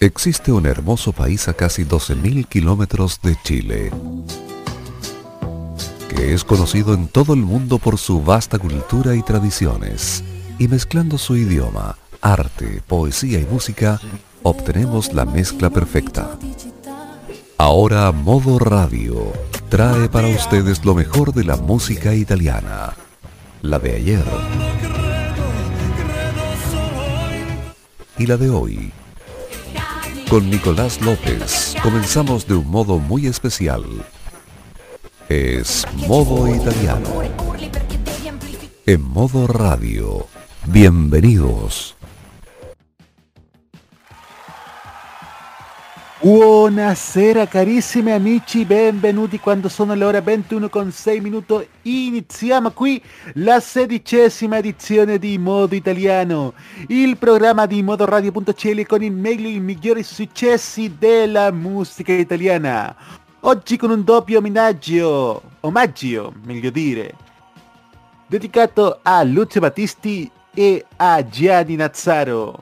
Existe un hermoso país a casi 12.000 kilómetros de Chile, que es conocido en todo el mundo por su vasta cultura y tradiciones, y mezclando su idioma, arte, poesía y música, obtenemos la mezcla perfecta. Ahora Modo Radio trae para ustedes lo mejor de la música italiana, la de ayer y la de hoy. Con Nicolás López comenzamos de un modo muy especial. Es Modo Italiano. En Modo Radio. Bienvenidos. Buonasera carissimi amici, benvenuti quando sono le ore 21:06. Iniziamo qui la 16ª edizione di Modo Italiano, il programma di modoradio.cl con i meglio e i migliori successi della musica italiana. Oggi con un doppio omaggio, meglio dire, dedicato a Lucio Battisti e a Gianni Nazzaro.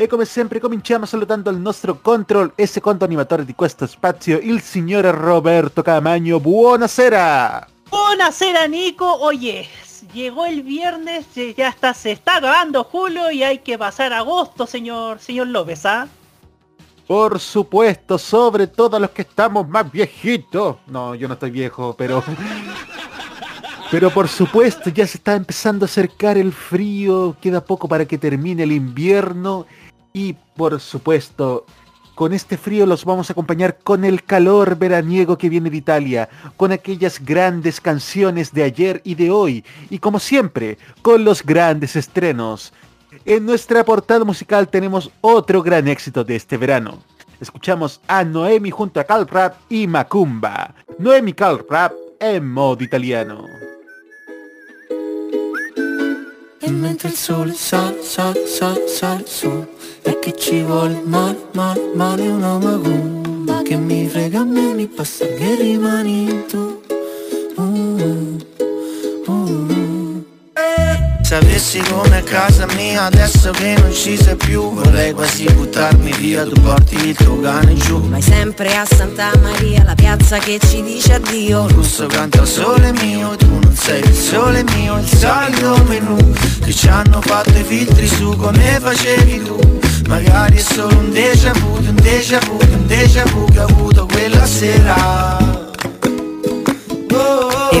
E come sempre cominciamo salutando il nostro control e secondo animatore di questo spazio, il signore Roberto Camaño. Buonasera. Buonasera Nico. Oye, llegó el viernes, se está acabando julio y hay que pasar agosto, señor López, ¿ah? Por supuesto, sobre todo a los que estamos más viejitos. No, yo no estoy viejo, pero... Pero por supuesto ya se está empezando a acercar el frío, queda poco para que termine el invierno. Y por supuesto, con este frío los vamos a acompañar con el calor veraniego que viene de Italia, con aquellas grandes canciones de ayer y de hoy, y como siempre, con los grandes estrenos. En nuestra portada musical tenemos otro gran éxito de este verano. Escuchamos a Noemi junto a Calprap y Macumba. Noemi, Calprap en Modo Italiano. E mentre il sole sale, sale, sale, sale su, e che ci vuole male, male, male una magumba, che mi frega a me, mi passa che rimani tu. Sapessi com'è casa mia adesso che non ci sei più, vorrei quasi buttarmi via, tu porti il tuo cane giù. Vai sempre a Santa Maria, la piazza che ci dice addio, il russo canta sole mio, tu non sei il sole mio, il saldo menù che ci hanno fatto i filtri su come facevi tu. Magari è solo un déjà vu, un déjà vu, un déjà vu che ho avuto quella sera. E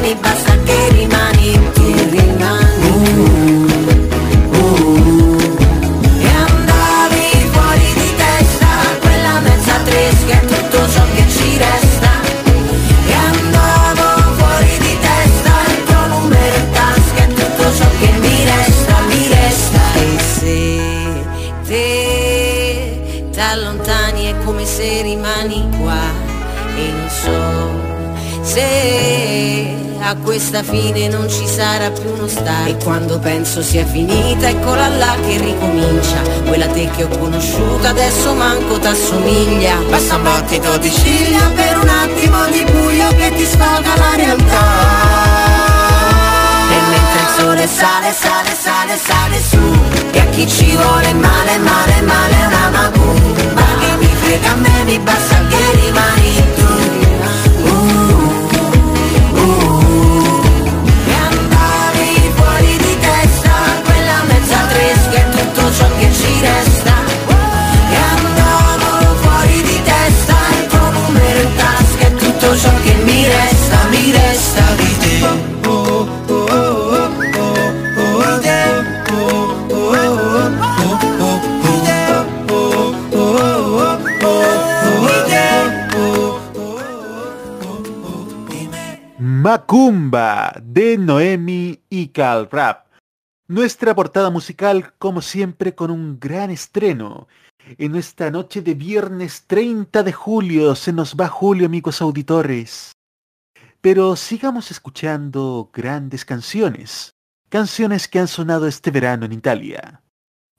mi basta che rimani tu, rimani. Se rimani qua e non so se a questa fine non ci sarà più uno star. E quando penso sia finita, eccola là che ricomincia, quella te che ho conosciuta adesso manco t'assomiglia. Basta un battito di ciglia per un attimo di buio che ti sfoga la realtà. E mentre il sole sale, sale, sale, sale su, e a chi ci vuole male, male, male Macumba de Noemi y Calprap. Nuestra portada musical, como siempre, con un gran estreno. En esta noche de viernes 30 de julio, se nos va julio, amigos auditores. Pero sigamos escuchando grandes canciones. Canciones que han sonado este verano en Italia.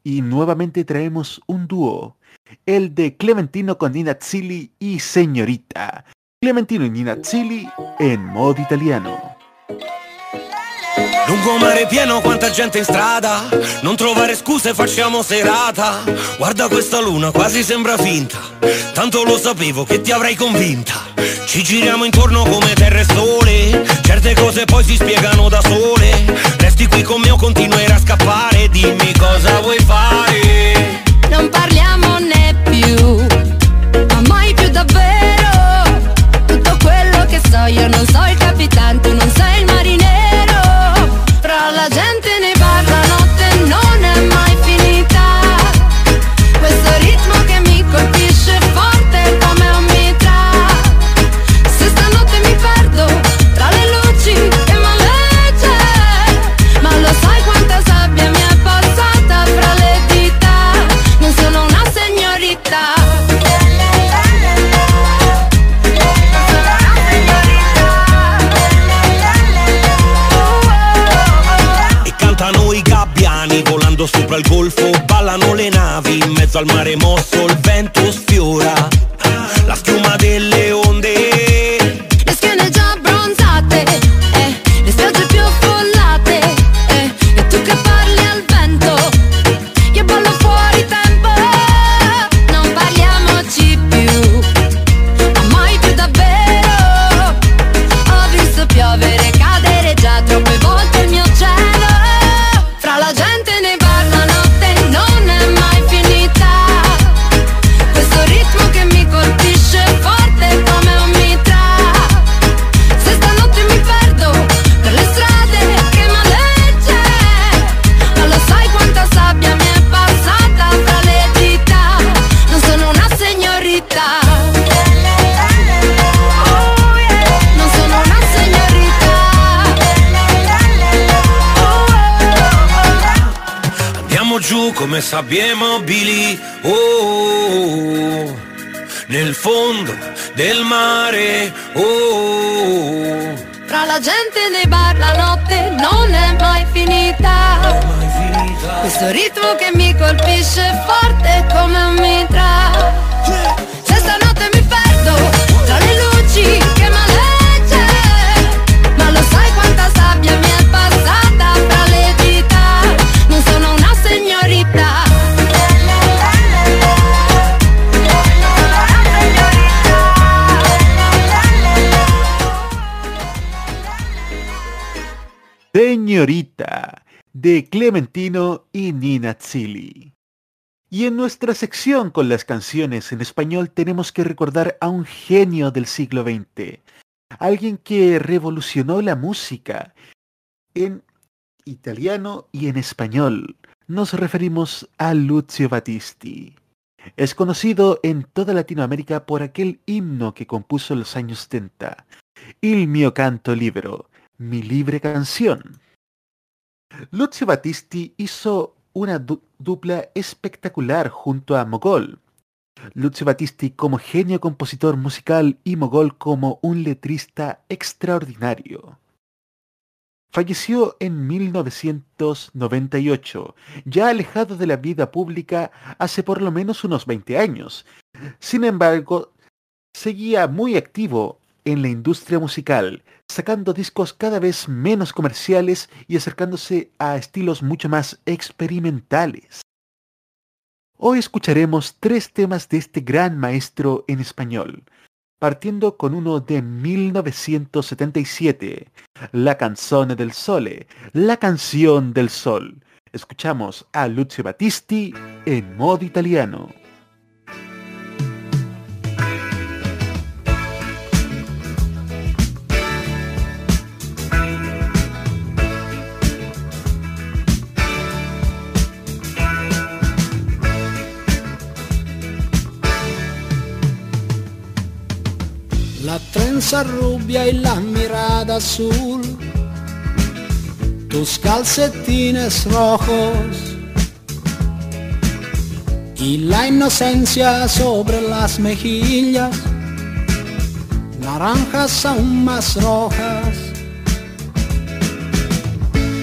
Y nuevamente traemos un dúo. El de Clementino con Nina Zilli y Señorita. Clementino y Nina Zilli en modo italiano. Lungomare pieno, quanta gente in strada, non trovare scuse, facciamo serata. Guarda questa luna, quasi sembra finta, tanto lo sapevo che ti avrei convinta. Ci giriamo intorno come terra e sole, certe cose poi si spiegano da sole. Resti qui con me o continuerai a scappare, dimmi cosa vuoi fare. Non parliamone più, ma mai più davvero. Tutto quello che so io non so il capitano, tu non sei il marinero. Tra la gente ne parla, notte non è mai finita. Questo ritmo che mi colpisce forte come un mitra. Se stanotte mi perdo tra le luci e malegge, ma lo sai quanta sabbia mi è passata fra le dita. Non sono una signorita. Volando sopra il golfo, ballano le navi, in mezzo al mare mosso il vento sfiora la schiuma delle onde. Le schiene già abbronzate, le spiagge più affollate, e tu che parli al vento, io ballo fuori tempo. Non parliamoci più, ma mai più davvero. Ho visto piovere, cadere già troppe volte il mio cielo. Fra la gente come sabbie mobili, oh, oh, oh, nel fondo del mare, oh, oh, oh. Tra la gente nei bar la notte non è mai finita, non è mai finita. Questo ritmo che mi colpisce forte come un mitra. Se stanotte mi perdo tra le luci che maleggia, ma lo sai quanta sabbia mi è passata fra le dita. Non sono una señorita. Señorita de Clementino y Nina Zilli. Y en nuestra sección con las canciones en español tenemos que recordar a un genio del siglo XX, alguien que revolucionó la música en italiano y en español. Nos referimos a Lucio Battisti. Es conocido en toda Latinoamérica por aquel himno que compuso en los años 70, Il mio canto libero, mi libre canción. Lucio Battisti hizo una dupla espectacular junto a Mogol. Lucio Battisti como genio compositor musical y Mogol como un letrista extraordinario. Falleció en 1998, ya alejado de la vida pública hace por lo menos unos 20 años. Sin embargo, seguía muy activo en la industria musical, sacando discos cada vez menos comerciales y acercándose a estilos mucho más experimentales. Hoy escucharemos tres temas de este gran maestro en español, partiendo con uno de 1977, La Canzone del Sole, La Canción del Sol. Escuchamos a Lucio Battisti en modo italiano. La la trenza rubia y la mirada azul, tus calcetines rojos y la inocencia sobre las mejillas, naranjas aún más rojas,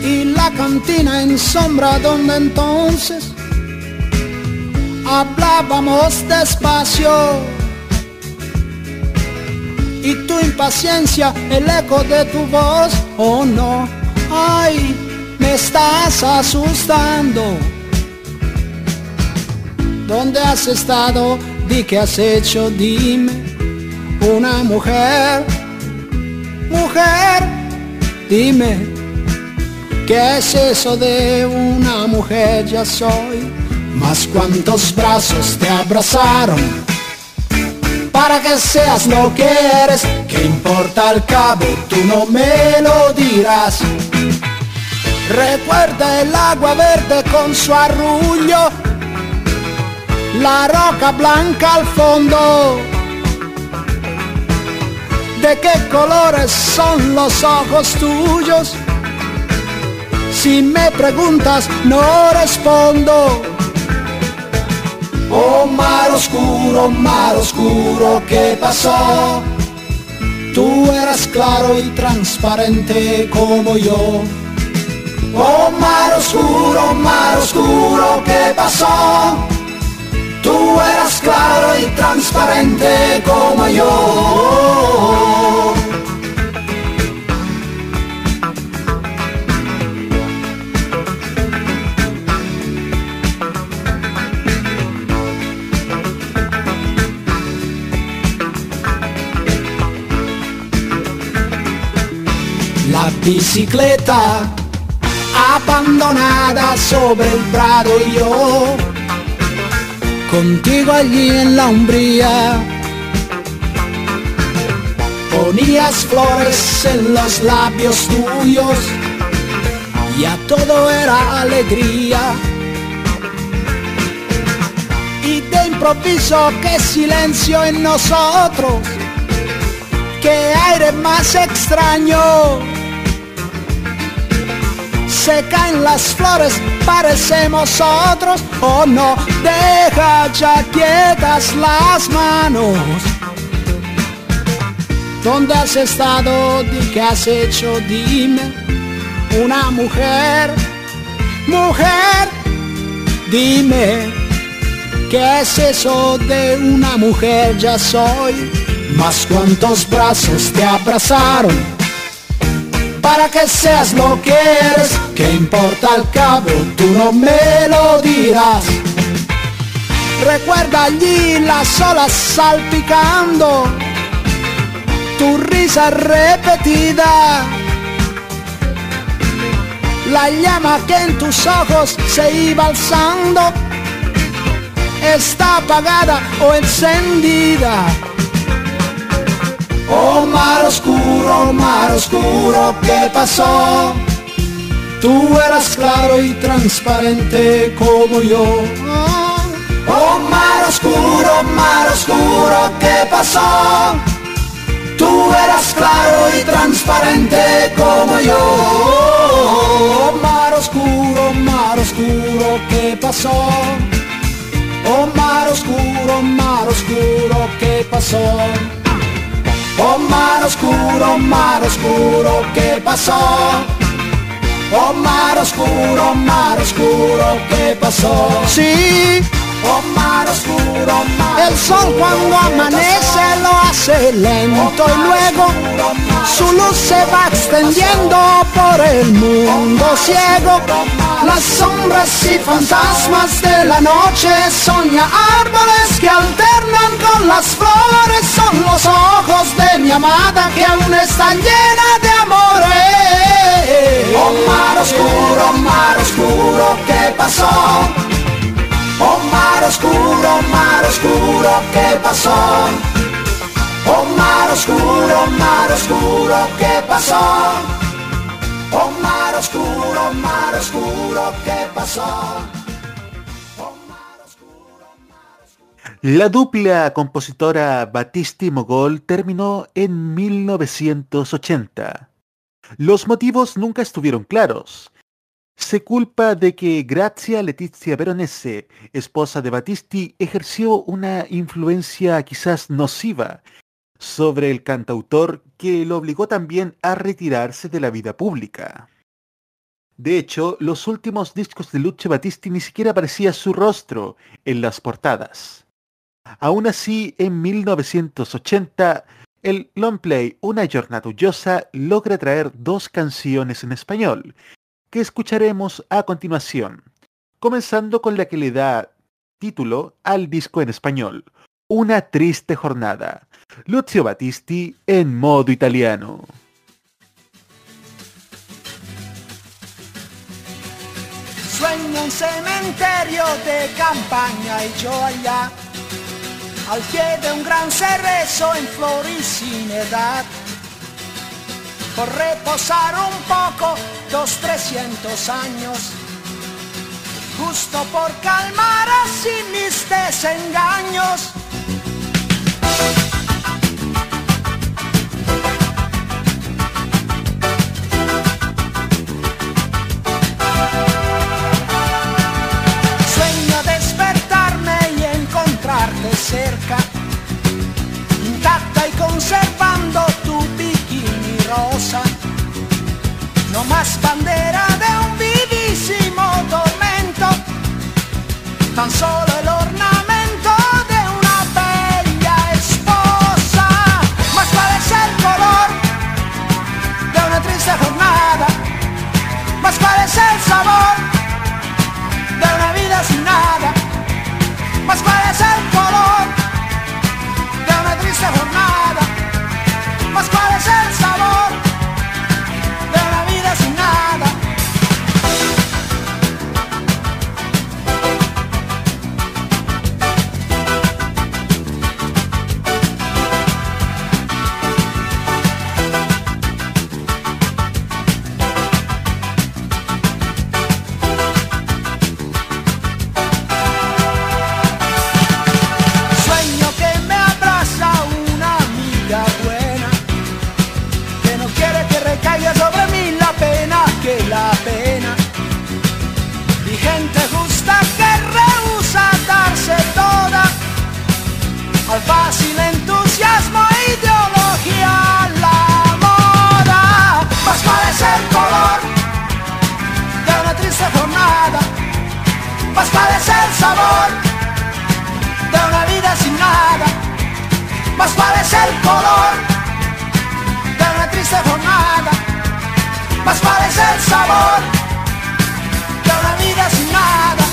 y la cantina en sombra donde entonces hablábamos despacio, y tu impaciencia, el eco de tu voz. Oh no, ay, me estás asustando. ¿Dónde has estado? Di qué has hecho, dime. Una mujer, mujer, dime, ¿qué es eso de una mujer? Ya soy. Mas cuántos brazos te abrazaron para que seas lo que eres, que importa al cabo, tú no me lo dirás. Recuerda el agua verde con su arrullo, la roca blanca al fondo. ¿De qué colores son los ojos tuyos? Si me preguntas, no respondo. Oh mar oscuro, ¿qué pasó? Tú eras claro y transparente como yo. Oh mar oscuro, ¿qué pasó? Tú eras claro y transparente como yo. Bicicleta abandonada sobre el prado y yo contigo allí en la umbría. Ponías flores en los labios tuyos y a todo era alegría. Y de improviso, qué silencio en nosotros, qué aire más extraño. Se caen las flores, parecemos otros. Oh no, deja ya quietas las manos. ¿Dónde has estado? Di qué has hecho, dime. Una mujer, mujer, dime, ¿qué es eso de una mujer? Ya soy. Mas cuántos brazos te abrazaron para que seas lo que eres, que importa al cabo, tú no me lo dirás. Recuerda allí las olas salpicando, tu risa repetida, la llama que en tus ojos se iba alzando, está apagada o encendida. Oh mar oscuro, ¿qué pasó? Tú eras claro y transparente como yo. Oh mar oscuro, ¿qué pasó? Tú eras claro y transparente como yo. Oh mar oscuro, ¿qué pasó? Oh mar oscuro, ¿qué pasó? Oh mar oscuro, ¿qué pasó? Oh mar oscuro, ¿qué pasó? Sí. Oh mar oscuro, el sol cuando amanece lo hace lento y luego su luz se va extendiendo por el mundo ciego. Las sombras y fantasmas de la noche soña árboles que alternan con las flores. Son los ojos de mi amada que aún está llena de amores. Oh mar oscuro, ¿qué pasó? Oh mar oscuro, ¿qué pasó? Oh mar oscuro, ¿qué pasó? Oh mar oscuro, ¿qué pasó? Oh, mar oscuro, mar oscuro. La dupla compositora Battisti-Mogol terminó en 1980. Los motivos nunca estuvieron claros. Se culpa de que Grazia Letizia Veronese, esposa de Battisti, ejerció una influencia quizás nociva sobre el cantautor que lo obligó también a retirarse de la vida pública. De hecho, los últimos discos de Lucio Battisti ni siquiera aparecía su rostro en las portadas. Aún así, en 1980, el long play Una Giornata Uggiosa logra traer dos canciones en español, que escucharemos a continuación, comenzando con la que le da título al disco en español, Una Triste Jornada, Lucio Battisti en modo italiano. Sueño un cementerio de campaña y yo allá, al pie de un gran cerezo en flor y sin edad, por reposar un poco 200-300 años, justo por calmar así mis desengaños. Sueño despertarme y encontrarte cerca, intacta y conservando tu bikini rosa. No más bandera de un vivísimo tormento, tan solo el ornamento de una bella esposa. Más parece el color de una triste jornada, más parece el sabor de una vida sin nada, más parece el color de una triste jornada, más parece el sabor. Al fácil entusiasmo e ideología a la moda, más parece el color de una triste jornada, más parece el sabor de una vida sin nada, más parece el color de una triste jornada, más parece el sabor de una vida sin nada.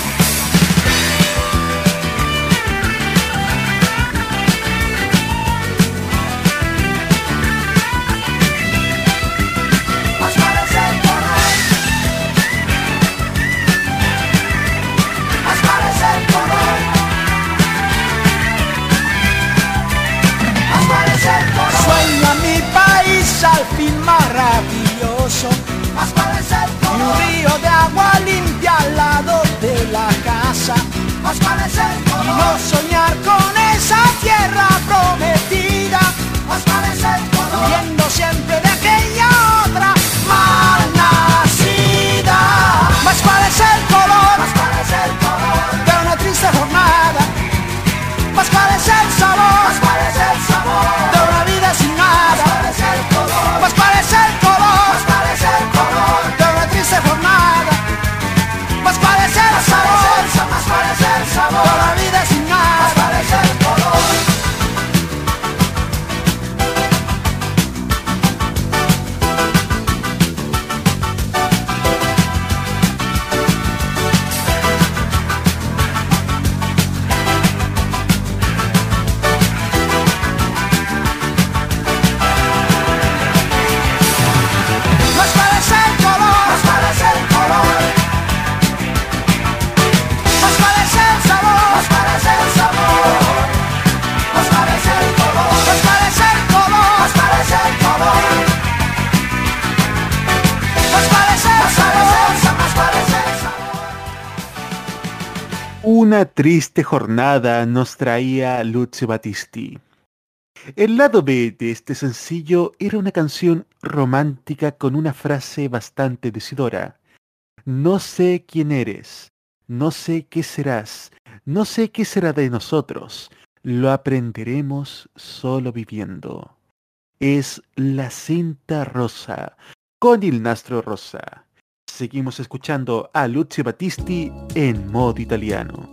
Sueño a mi país al fin maravilloso, y un río de agua limpia al lado de la casa, y no soñar con esa tierra prometida, huyendo siempre de aquella otra mal nacida. Más parece el color de una triste jornada, más parece el sabor de una vida sin nada, más parece el color de una triste jornada, más parece el sabor de una vida sin nada, más parece el color. Una triste jornada nos traía Lucio Battisti. El lado B de este sencillo era una canción romántica con una frase bastante decidora. No sé quién eres, no sé qué serás, no sé qué será de nosotros. Lo aprenderemos solo viviendo. Es La Cinta Rosa, con Il Nastro Rosa. Seguimos escuchando a Lucio Battisti en Modo Italiano.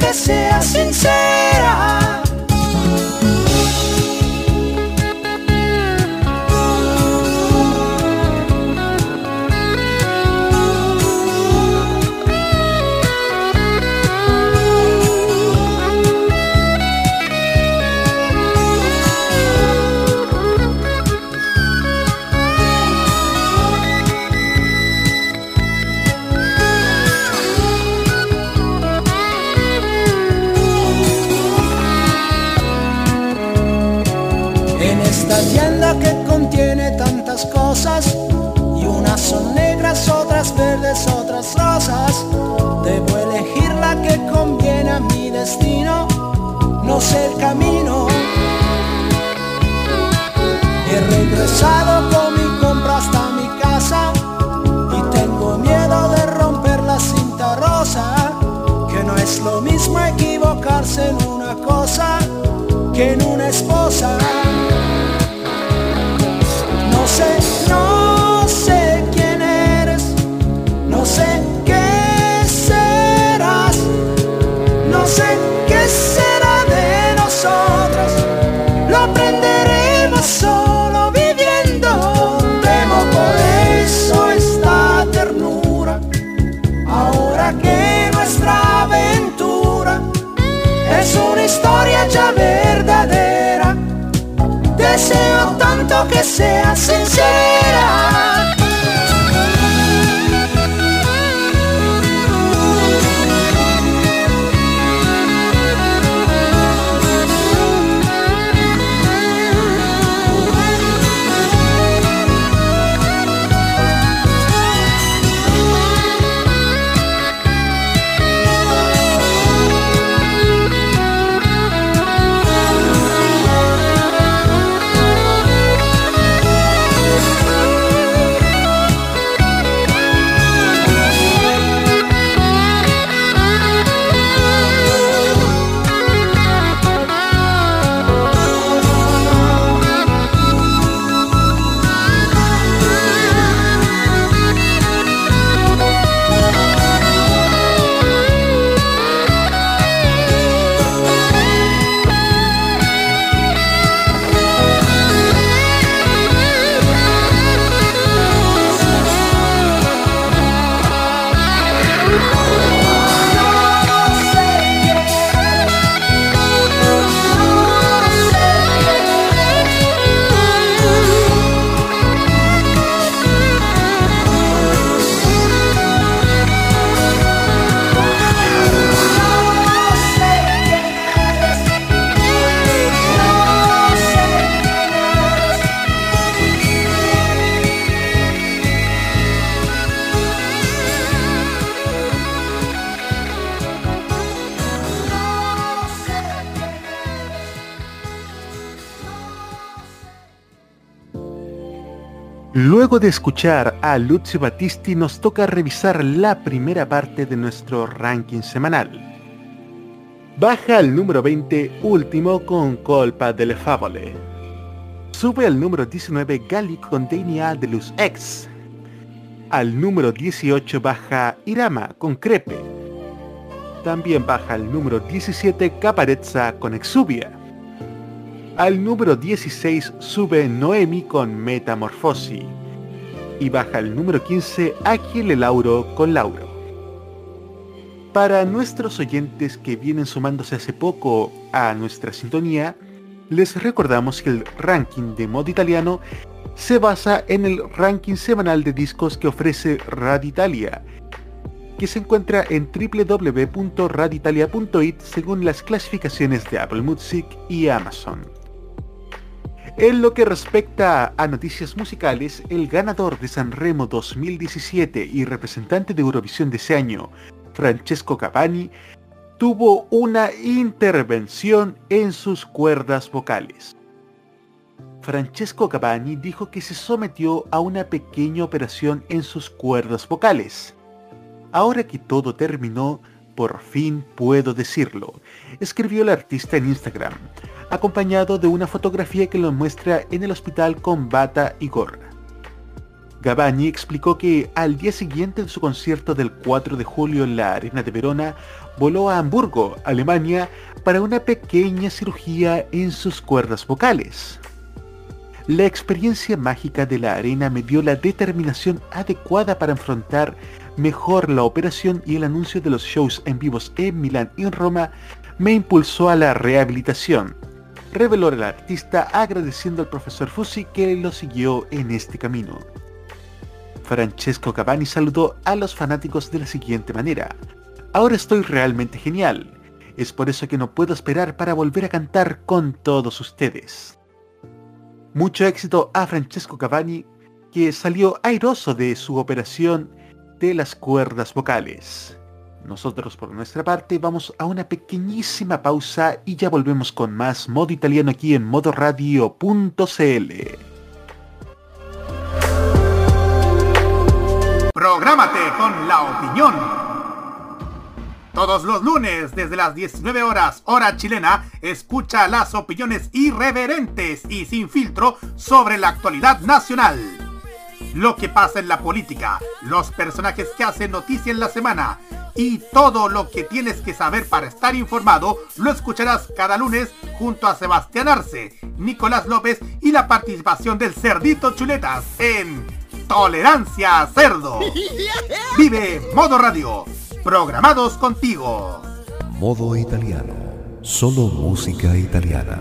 Que sea sincera. Cosas, y unas son negras, otras verdes, otras rosas. Debo elegir la que conviene a mi destino, no sé el camino. He regresado con mi compra hasta mi casa y tengo miedo de romper la cinta rosa, que no es lo mismo equivocarse en una cosa que en una esposa. No sé quién eres, no sé qué serás, no sé qué será de nosotros, lo aprenderemos solo viviendo. Temo por eso esta ternura, ahora que nuestra aventura es una historia ya verdadera. Deseo tanto que sea sincera. Luego de escuchar a Lucio Battisti, nos toca revisar la primera parte de nuestro ranking semanal. Baja al número 20, Último con Colpa delle Favole. Sube al número 19, Galli con DNA de Luz Ex. Al número 18 baja Irama con Crepe. También baja al número 17, Caparezza con Exuvia. Al número 16 sube Noemi con Metamorfosi. Y baja al número 15, Achille Lauro con Lauro. Para nuestros oyentes que vienen sumándose hace poco a nuestra sintonía, les recordamos que el ranking de Modo Italiano se basa en el ranking semanal de discos que ofrece Radio Italia, que se encuentra en www.radioitalia.it según las clasificaciones de Apple Music y Amazon. En lo que respecta a noticias musicales, el ganador de San Remo 2017 y representante de Eurovisión de ese año, Francesco Gabbani, tuvo una intervención en sus cuerdas vocales. Francesco Gabbani dijo que se sometió a una pequeña operación en sus cuerdas vocales. Ahora que todo terminó, por fin puedo decirlo, escribió el artista en Instagram, acompañado de una fotografía que lo muestra en el hospital con bata y gorra. Gabbani explicó que al día siguiente de su concierto del 4 de julio en la Arena de Verona, voló a Hamburgo, Alemania, para una pequeña cirugía en sus cuerdas vocales. La experiencia mágica de la arena me dio la determinación adecuada para afrontar mejor la operación y el anuncio de los shows en vivos en Milán y en Roma me impulsó a la rehabilitación, reveló el artista agradeciendo al profesor Fusi que lo siguió en este camino. Francesco Gabbani saludó a los fanáticos de la siguiente manera: ahora estoy realmente genial, es por eso que no puedo esperar para volver a cantar con todos ustedes. Mucho éxito a Francesco Gabbani, que salió airoso de su operación de las cuerdas vocales. Nosotros por nuestra parte vamos a una pequeñísima pausa y ya volvemos con más Modo Italiano aquí en modoradio.cl. Prográmate con la opinión. Todos los lunes desde las 19 horas, hora chilena, escucha las opiniones irreverentes y sin filtro sobre la actualidad nacional. Lo que pasa en la política, los personajes que hacen noticia en la semana y todo lo que tienes que saber para estar informado lo escucharás cada lunes junto a Sebastián Arce, Nicolás López y la participación del Cerdito Chuletas en Tolerancia a Cerdo. Vive Modo Radio. Programados contigo. Modo Italiano. Solo música italiana.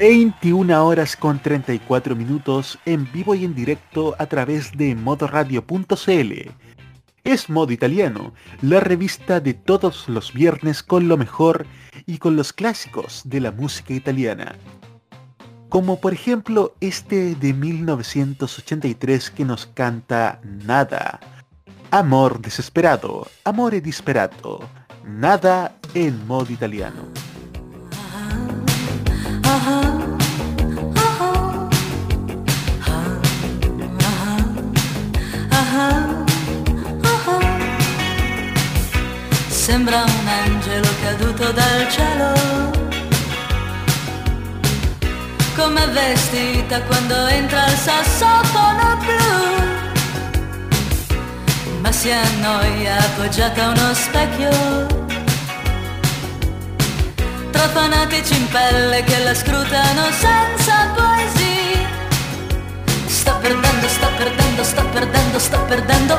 ...21 horas con 34 minutos... en vivo y en directo a través de modoradio.cl. Es Modo Italiano, la revista de todos los viernes con lo mejor y con los clásicos de la música italiana, como por ejemplo este de 1983 que nos canta Nada, Amor Desesperato, Amore Disperato, Nada en Modo Italiano. Sembra un angelo caduto dal cielo, come vestita quando entra il sassofono blu, ma si annoia appoggiata a uno specchio, tra fanatici in pelle che la scrutano senza poesie. Sta perdendo, sta perdendo, sta perdendo, sta perdendo.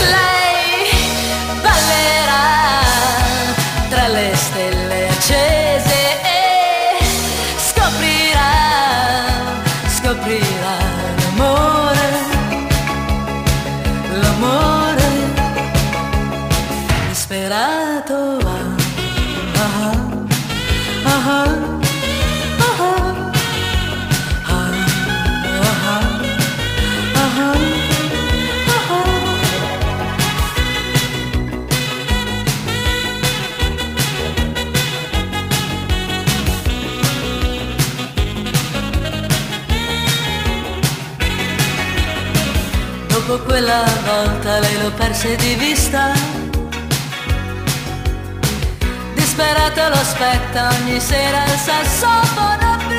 Lei ballerà solo quella volta lei lo perse di vista. Disperata lo aspetta ogni sera il sassofono blu.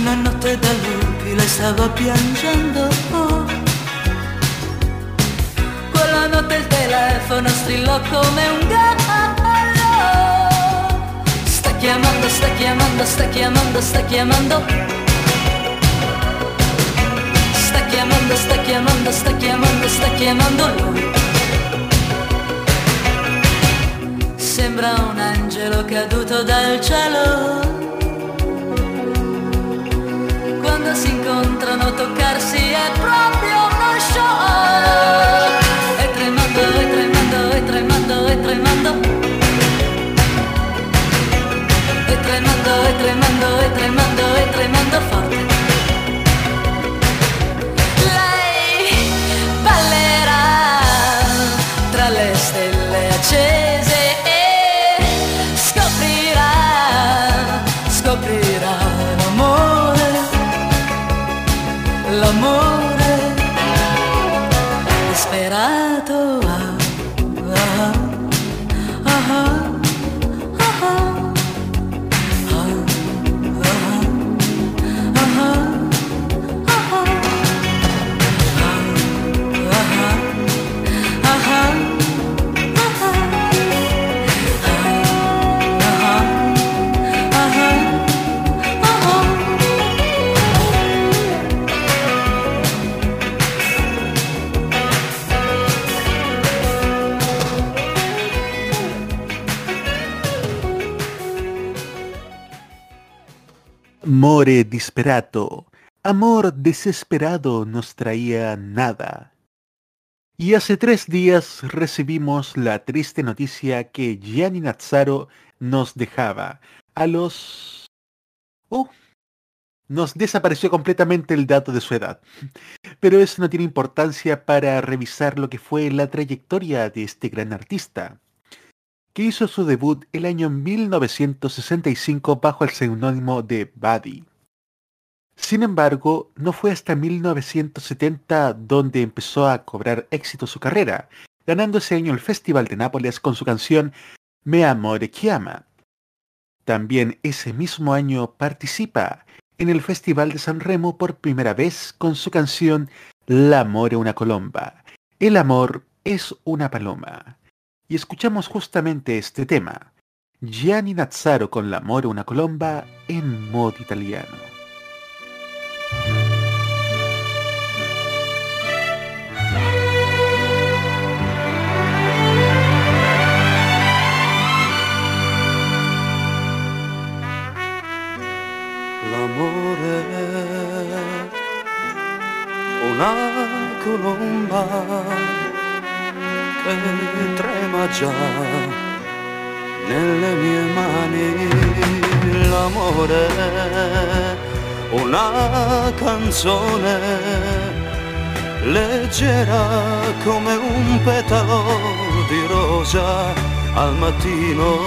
Una notte da lupi lei stava piangendo. Quella notte il telefono strillò come un gallo. Sta chiamando, sta chiamando, sta chiamando, sta chiamando. Sta chiamando, sta chiamando, sta chiamando lui. Sembra un angelo caduto dal cielo. Quando si incontrano toccarsi è proprio uno show. E tremando, e tremando, e tremando, e tremando. E tremando, e tremando, e tremando, e tremando forte. L'amore disperato, ah, ah, ah, ah, Amore disperato, amor desesperado nos traía Nada. Y hace 3 días recibimos la triste noticia que Gianni Nazzaro nos dejaba. A los... nos desapareció completamente el dato de su edad. Pero eso no tiene importancia para revisar lo que fue la trayectoria de este gran artista, que hizo su debut el año 1965 bajo el seudónimo de Buddy. Sin embargo, no fue hasta 1970 donde empezó a cobrar éxito su carrera, ganando ese año el Festival de Nápoles con su canción Me Amore Chiama. También ese mismo año participa en el Festival de San Remo por primera vez con su canción L'amore una colomba, el amor es una paloma. Y escuchamos justamente este tema, Gianni Nazzaro con L'amore una colomba en modo italiano. L'amore una colomba che trema già nelle mie mani. L'amore una canzone leggera come un petalo di rosa al mattino.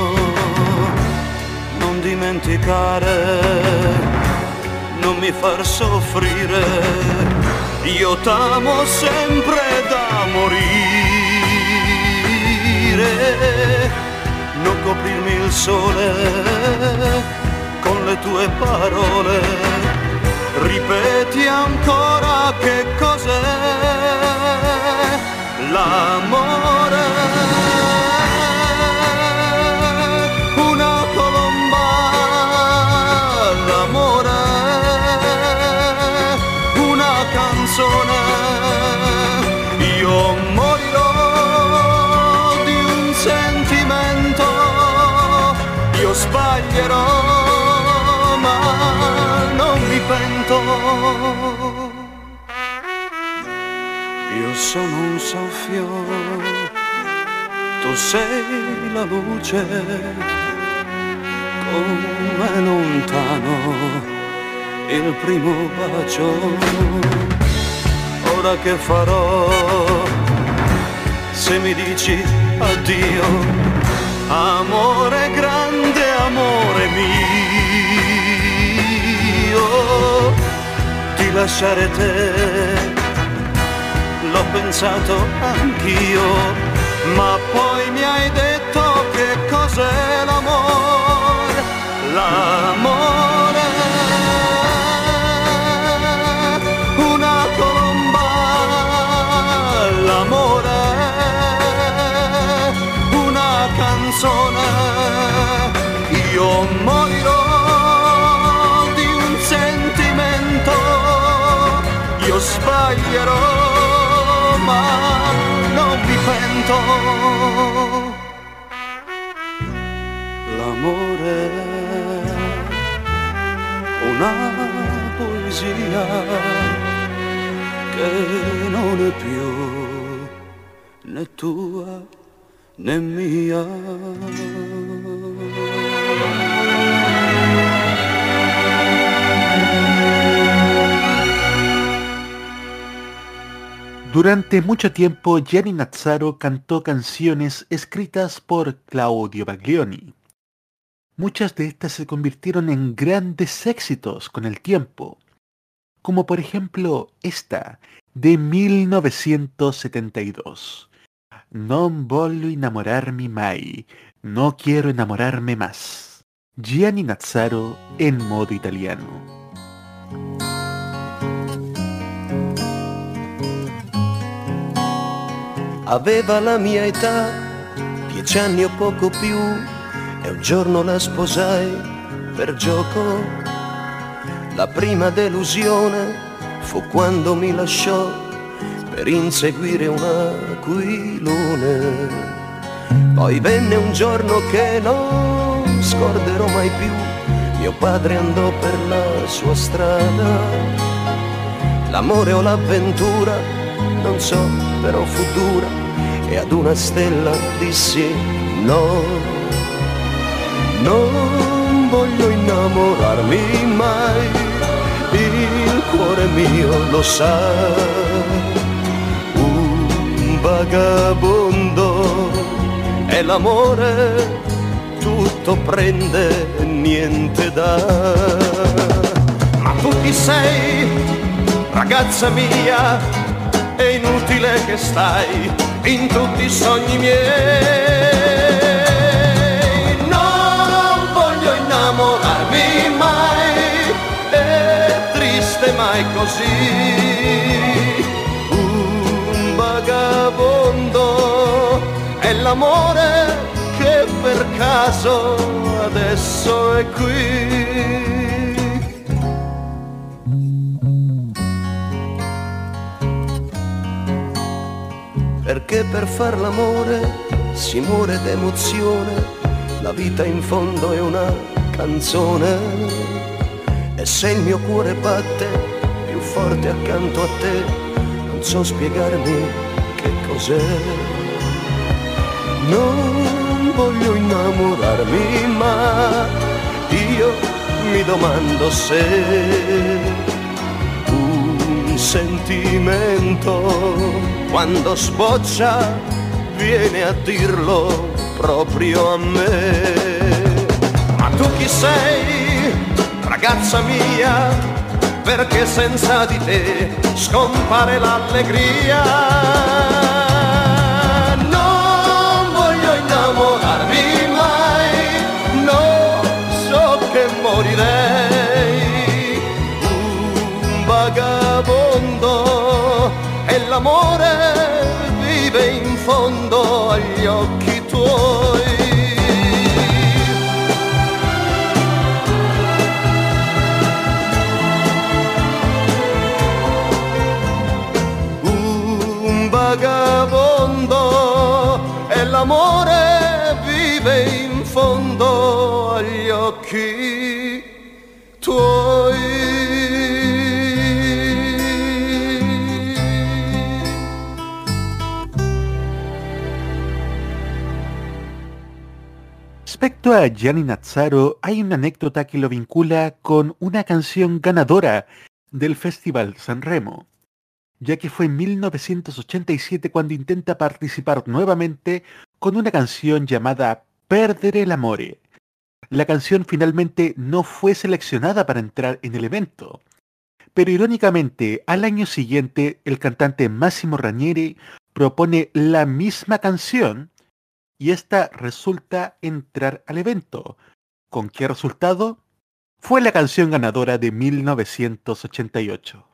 Non dimenticare, non mi far soffrire, io t'amo sempre da morire. Non coprirmi il sole con le tue parole, ripeti ancora che cos'è l'amore. Una colomba, l'amore, una canzone, io morirò sentimento, io sbaglierò ma non mi pento. Io sono un soffio, tu sei la luce, come lontano il primo bacio. Ora che farò se mi dici addio? Amore grande, amore mio, ti lasciare te l'ho pensato anch'io, ma poi mi hai detto che cos'è l'amore, l'amore una colomba, l'amore una canzone, io morirò di un sentimento, io sbaglierò ma non mi pento, l'amore una poesia che non è più né tua né mia. Durante mucho tiempo, Gianni Nazzaro cantó canciones escritas por Claudio Baglioni. Muchas de estas se convirtieron en grandes éxitos con el tiempo, como por ejemplo esta, de 1972. Non voglio innamorarmi mai, no quiero enamorarme más. Gianni Nazzaro en modo italiano. Aveva la mia età, 10 anni o poco più, e un giorno la sposai per gioco. La prima delusione fu quando mi lasciò per inseguire un aquilone. Poi venne un giorno che non scorderò mai più, mio padre andò per la sua strada. L'amore o l'avventura non so, però fu dura, e ad una stella dissi no. Non voglio innamorarmi mai, il cuore mio lo sa. Un vagabondo è l'amore, tutto prende, niente dà. Ma tu chi sei, ragazza mia? È inutile che stai in tutti i sogni miei. Non voglio innamorarmi mai, è triste mai così. Un vagabondo è l'amore che per caso adesso è qui. Perché per far l'amore si muore d'emozione, la vita in fondo è una canzone. E se il mio cuore batte più forte accanto a te, non so spiegarmi che cos'è. Non voglio innamorarmi, ma io mi domando se un sentimento quando sboccia viene a dirlo proprio a me. Ma tu chi sei, ragazza mia? Perché senza di te scompare l'allegria. Non voglio innamorarmi mai, no, so che morirei. Un vagabondo è l'amore, in fondo agli occhi tuoi. Un vagabondo e l'amore vive in fondo agli occhi tuoi. Respecto a Gianni Nazzaro, hay una anécdota que lo vincula con una canción ganadora del Festival San Remo, ya que fue en 1987 cuando intenta participar nuevamente con una canción llamada Perdere l'amore. La canción finalmente no fue seleccionada para entrar en el evento, Pero irónicamente, al año siguiente, el cantante Massimo Ranieri propone la misma canción y esta resulta entrar al evento. ¿Con qué resultado? Fue la canción ganadora de 1988.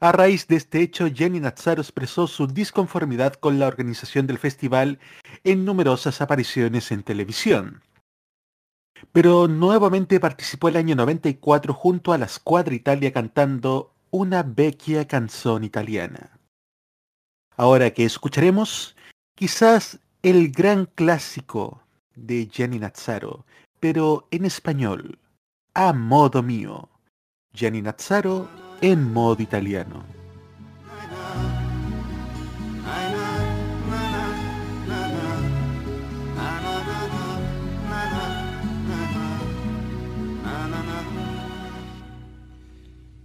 A raíz de este hecho, Gianni Nazzaro expresó su disconformidad con la organización del festival en numerosas apariciones en televisión. Pero nuevamente participó el año 94 junto a la Squadra Italia cantando una vecchia canzón italiana. Ahora que escucharemos, quizás el gran clásico de Gianni Nazzaro, pero en español, a modo mío. Gianni Nazzaro en modo italiano.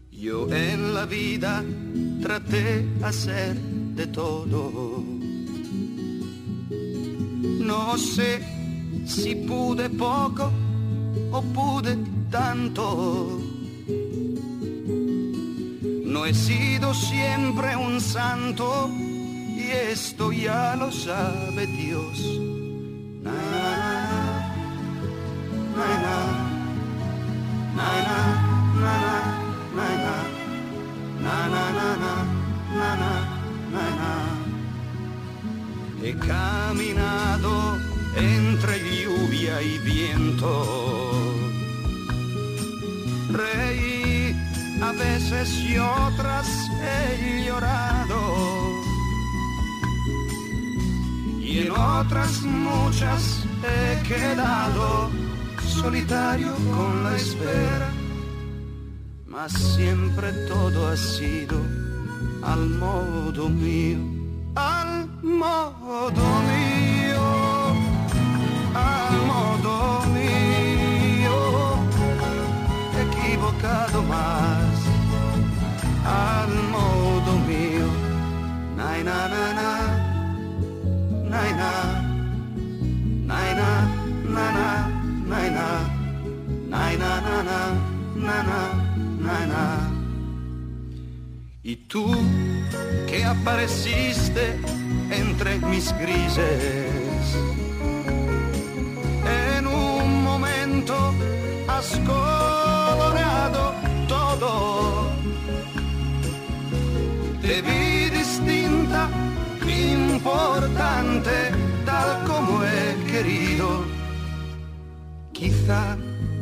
Yo en la vida traté hacer de todo. No sé si pude poco o pude tanto. No he sido siempre un santo y esto ya lo sabe Dios. Na, na, na, na, na, na, na. Na na na na na na na na na. He caminado entre lluvia y viento. Reí a veces y otras he llorado. Y en otras muchas he quedado solitario con la espera. Mas siempre todo ha sido al modo mío, al modo mío, al modo mío, equivocado más, al modo mío, na na na na, na na, na na na na, na na na na, na na. Na, na. Y tú que apareciste entre mis grises, en un momento has colorado todo. Te vi distinta, importante, tal como he querido. Quizá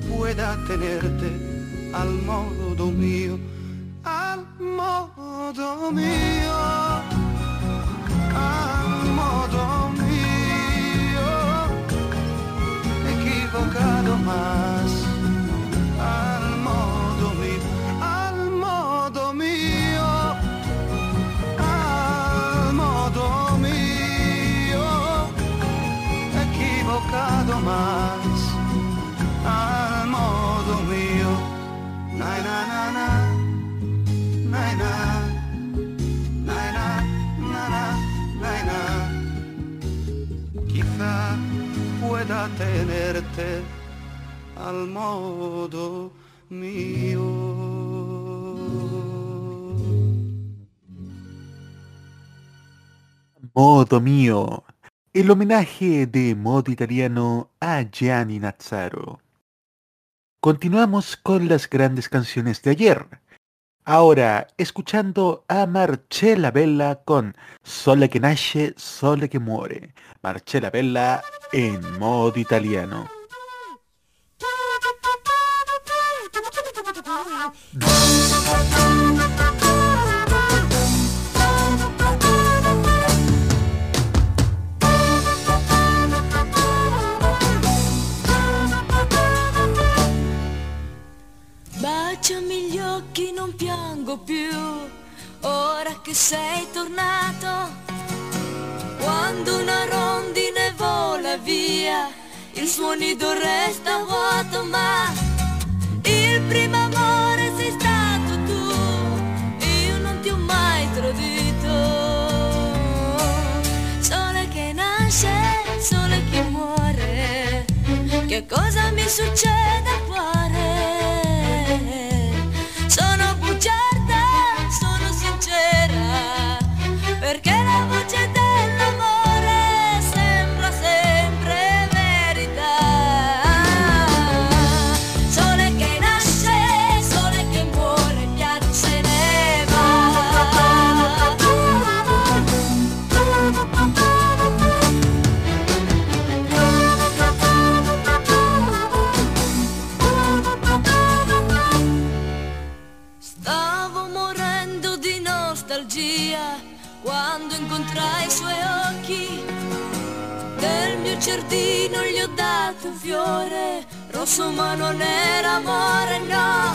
pueda tenerte al modo mío, al modo mío, al modo mío, equivocado más, al modo mío, al modo mío, al modo mío, equivocado más. Pueda tenerte al modo mío. Modo mío, el homenaje de Modo Italiano a Gianni Nazzaro. Continuamos con las grandes canciones de ayer. Ahora, escuchando a Marcella Bella con Sole che nasce, sole che muore. Marcella Bella en modo italiano. Baciami gli occhi, non piango più, ora che sei tornato. Quando una rondine vola via, il suo nido resta vuoto, ma il primo amore sei stato tu, io non ti ho mai tradito. Sole che nasce, sole che muore, che cosa mi succede al cuore? Sono buttato nostalgia quando incontrai i suoi occhi. Del mio giardino gli ho dato un fiore rosso, ma non era amore, no.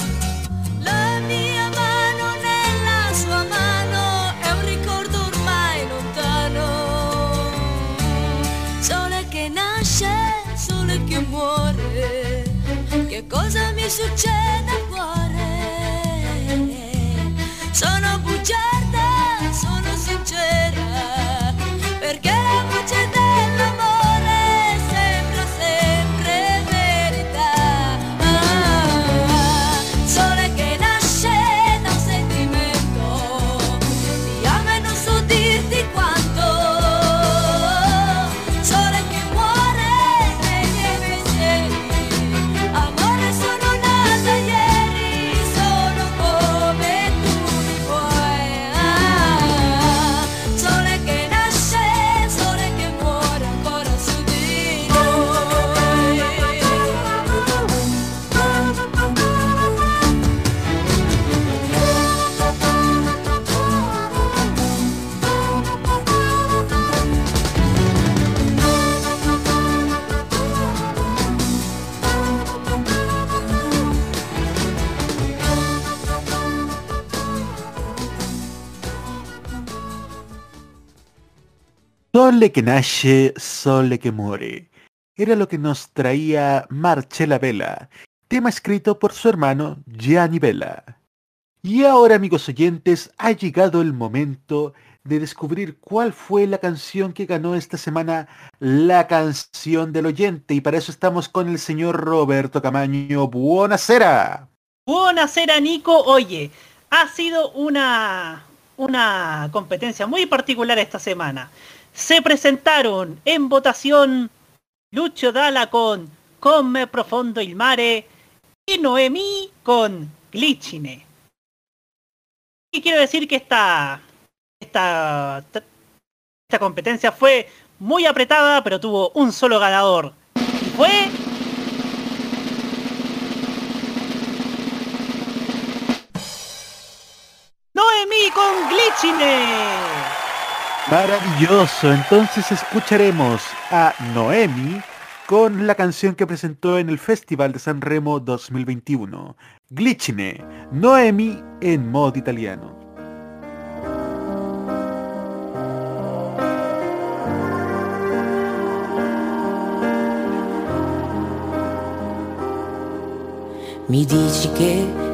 La mia mano nella sua mano è un ricordo ormai lontano. Sole che nasce, sole che muore, che cosa mi succede al cuore? Sono bugiarda, sono sincera, perché la voce dell'amore sembra sempre verità. Ah, sole che nasce da un sentimento, ti amo e non so dirti quanto. Sole che muore nei miei pensieri, amore sono nata ieri, sono come tu mi vuoi. Ah, sole che nasce, sole che muore ancora su di Sole que nace, sole que muere. Era lo que nos traía Marcella Bella, tema escrito por su hermano Gianni Bella. Y ahora, amigos oyentes, ha llegado el momento de descubrir cuál fue la canción que ganó esta semana la canción del oyente. Y para eso estamos con el señor Roberto Camaño. ¡Buonasera! ¡Buonasera, Nico! Oye, ha sido una competencia muy particular esta semana. Se presentaron en votación Lucio Dalla con Come Profondo il Mare y Noemi con Glicine. Y quiero decir que esta competencia fue muy apretada, pero tuvo un solo ganador. Y fue... ¡Noemi con Glicine! Maravilloso, entonces escucharemos a Noemi con la canción que presentó en el Festival de San Remo 2021, Glicine, Noemi en modo italiano. Mi dici che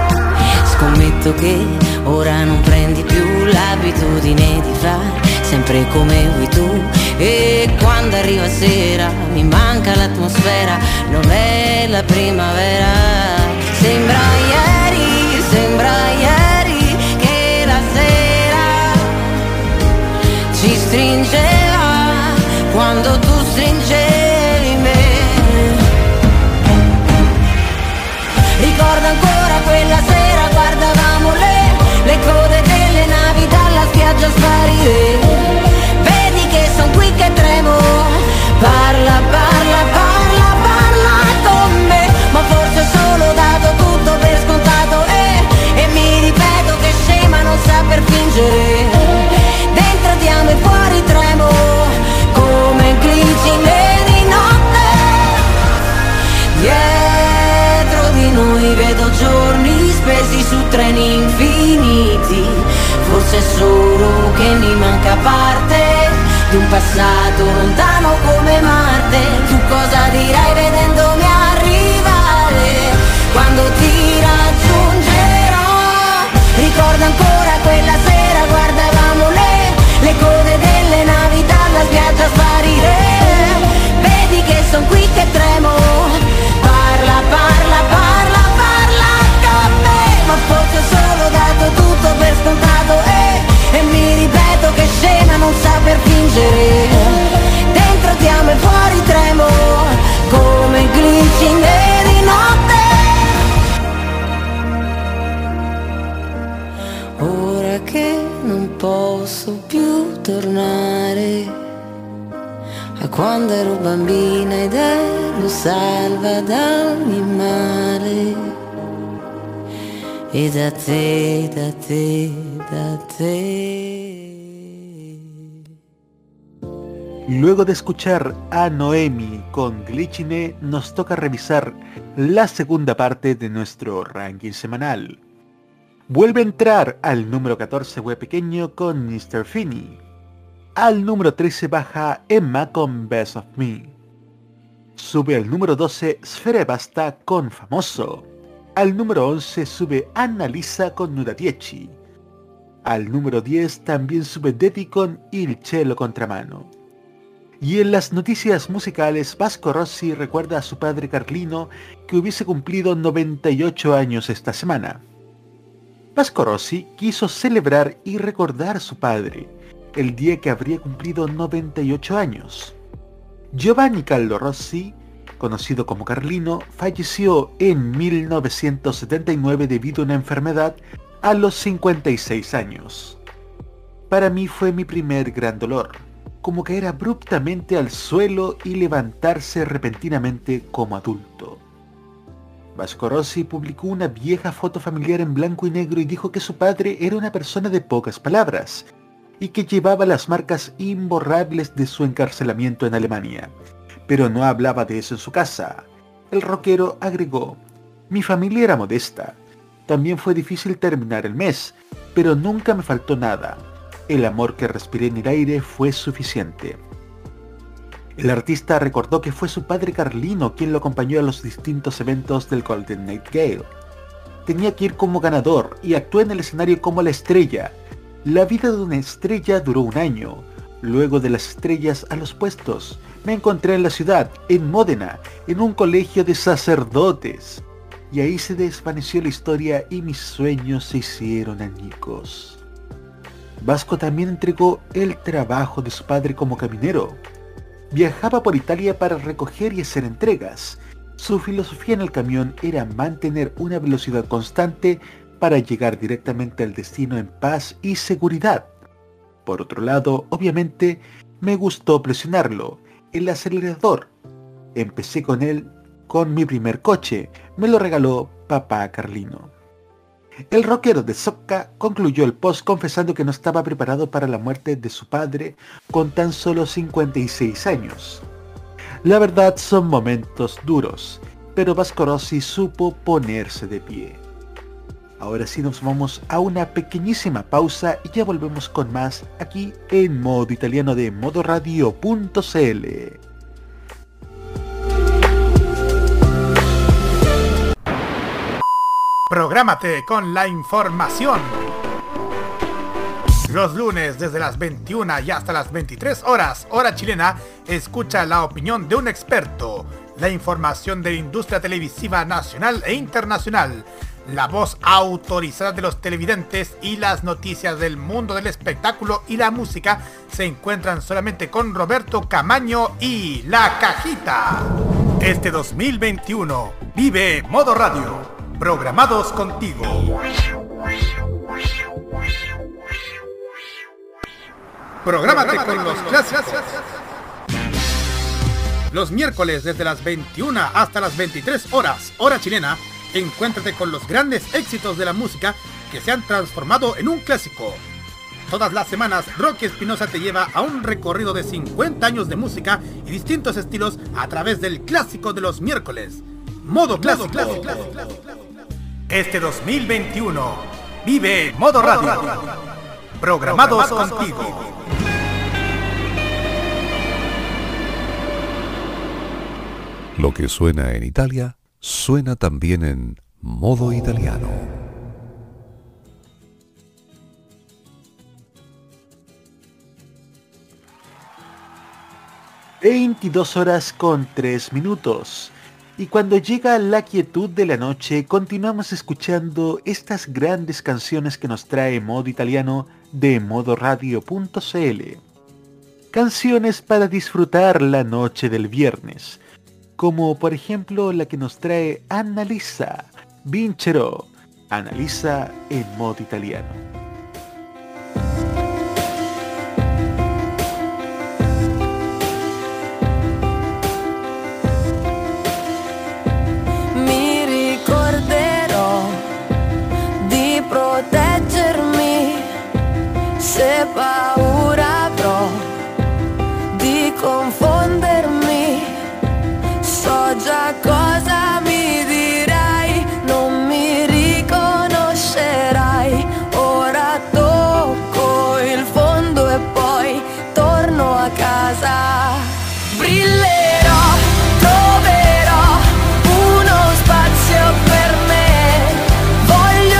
di notte. Scommetto che ora non prendi più l'abitudine di far sempre come vuoi tu. E quando arriva sera mi manca l'atmosfera, non è la primavera. Sembra ieri che la sera ci stringeva quando tu stringevi me. Ricordo ancora quella sera, guardavamo le code delle navi dalla spiaggia sparire. Vedi che son qui che tremo, parla, parla, parla, parla con me. Ma forse ho solo dato tutto per scontato e mi ripeto che scema non saper fingere. Dentro ti amo e fuori tremo come glicine. treni infiniti, forse è solo che mi manca parte di un passato lontano come Marte. Tu cosa dirai vedendomi arrivare quando ti raggiungerò? Ricordo ancora quella sera, guardavamo le code delle navi dalla spiaggia sparire. Vedi che son qui che tremo, parla, parla, parla, parla con me. Ma forse ho solo dato tutto per scontato e mi ripeto che scena non saper fingere. Dentro ti amo e fuori tremo come il glicine di notte. Ora che non posso più tornare a quando ero bambina ed ero salva da ogni male. E da te, da te, da te. Luego de escuchar a Noemi con Glicine, nos toca revisar la segunda parte de nuestro ranking semanal. Vuelve a entrar al número 14 Hue Pequeño con Mr. Finney. Al número 13 baja Emma con Best of Me. Sube al número 12 Sfera Basta con Famoso. Al número 11 sube Annalisa con Nuratiechi. Al número 10 también sube Deddy con Il Cielo Contramano. Y en las noticias musicales, Vasco Rossi recuerda a su padre Carlino, que hubiese cumplido 98 años esta semana. Vasco Rossi quiso celebrar y recordar a su padre, el día que habría cumplido 98 años. Giovanni Carlo Rossi, conocido como Carlino, falleció en 1979 debido a una enfermedad a los 56 años. Para mí fue mi primer gran dolor, como caer abruptamente al suelo y levantarse repentinamente como adulto. Vasco Rossi publicó una vieja foto familiar en blanco y negro y dijo que su padre era una persona de pocas palabras y que llevaba las marcas imborrables de su encarcelamiento en Alemania, pero no hablaba de eso en su casa. El rockero agregó: mi familia era modesta, también fue difícil terminar el mes, pero nunca me faltó nada, el amor que respiré en el aire fue suficiente. El artista recordó que fue su padre Carlino quien lo acompañó a los distintos eventos del Golden Nightingale. Tenía que ir como ganador y actuó en el escenario como la estrella. La vida de una estrella duró un año. Luego de las estrellas a los puestos, me encontré en la ciudad, en Módena, en un colegio de sacerdotes. Y ahí se desvaneció la historia y mis sueños se hicieron añicos. Vasco también entregó el trabajo de su padre como caminero. Viajaba por Italia para recoger y hacer entregas. Su filosofía en el camión era mantener una velocidad constante para llegar directamente al destino en paz y seguridad. Por otro lado, obviamente, me gustó presionarlo, el acelerador. Empecé con él, con mi primer coche, me lo regaló papá Carlino. El rockero de Socca concluyó el post confesando que no estaba preparado para la muerte de su padre con tan solo 56 años. La verdad son momentos duros, pero Vasco Rossi supo ponerse de pie. Ahora sí nos vamos a una pequeñísima pausa y ya volvemos con más aquí en Modo Italiano de modoradio.cl. Prográmate con la información. Los lunes desde las 21 y hasta las 23 horas, hora chilena, escucha la opinión de un experto, la información de la industria televisiva nacional e internacional, la voz autorizada de los televidentes y las noticias del mundo del espectáculo y la música se encuentran solamente con Roberto Camaño y La Cajita. Este 2021 vive Modo Radio. Programados contigo. Prográmate con los clásicos. Los miércoles desde las 21 hasta las 23 horas, hora chilena, encuéntrate con los grandes éxitos de la música que se han transformado en un clásico. Todas las semanas, Rocky Espinosa te lleva a un recorrido de 50 años de música y distintos estilos a través del clásico de los miércoles. Modo clásico. Este 2021 vive Modo Radio. Programados contigo. Lo que suena en Italia, suena también en Modo Italiano. ...22:03... Y cuando llega la quietud de la noche, continuamos escuchando estas grandes canciones que nos trae Modo Italiano de modoradio.cl. Canciones para disfrutar la noche del viernes, como por ejemplo la que nos trae Annalisa, Vincero. Annalisa en Modo Italiano. Se paura avrò di confondermi, so già cosa mi dirai, non mi riconoscerai, ora tocco il fondo e poi torno a casa, brillerò, troverò uno spazio per me, voglio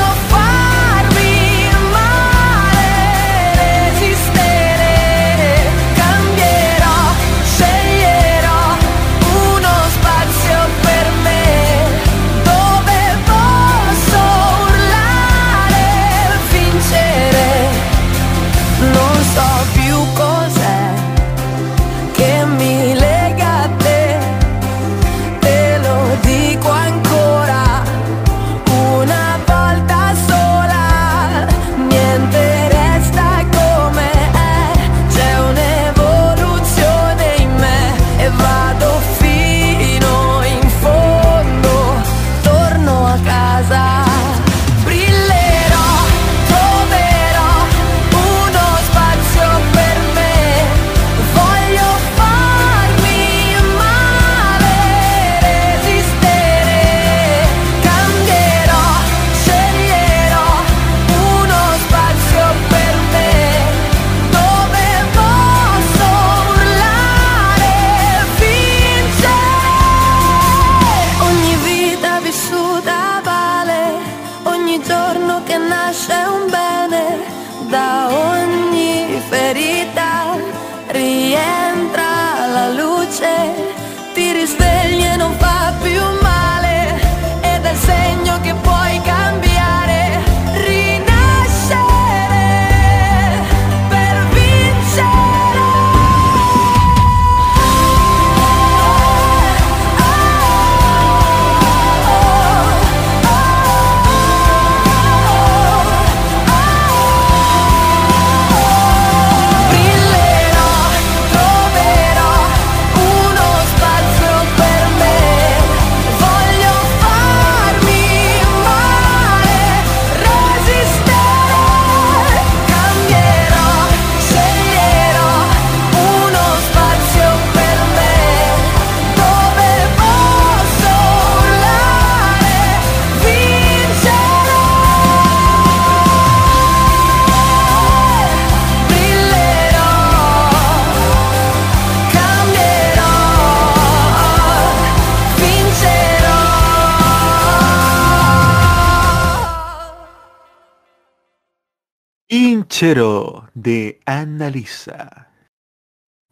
de Annalisa.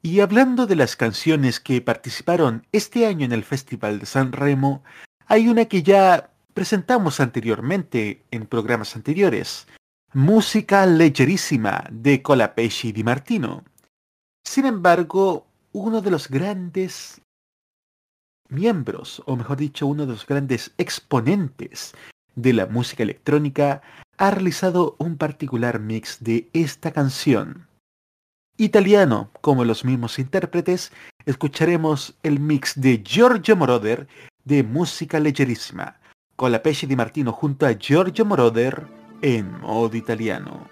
Y hablando de las canciones que participaron este año en el Festival de San Remo, hay una que ya presentamos anteriormente en programas anteriores, Música Leggerísima de Colapesce Dimartino. Sin embargo, uno de los grandes miembros, o mejor dicho, uno de los grandes exponentes de la música electrónica, ha realizado un particular mix de esta canción. Italiano, como los mismos intérpretes, escucharemos el mix de Giorgio Moroder de Música Leggerissima, Colapesce Dimartino junto a Giorgio Moroder en Modo Italiano.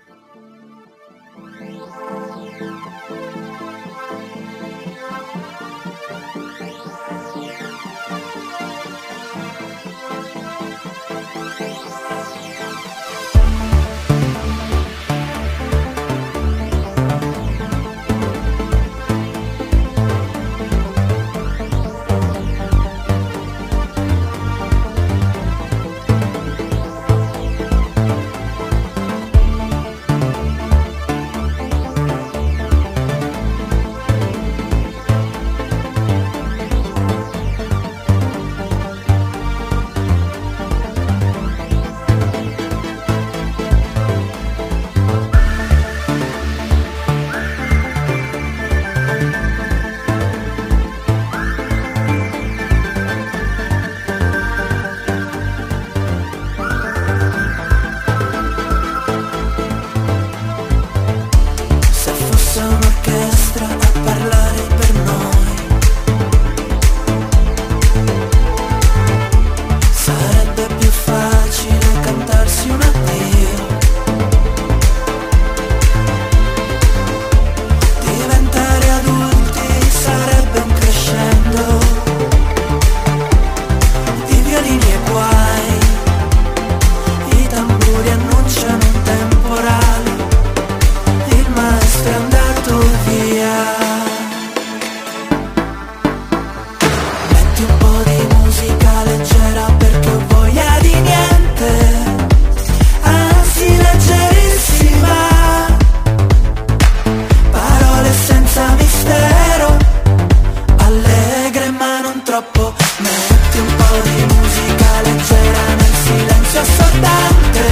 troppo. Metti un po' di musica leggera nel silenzio assordante,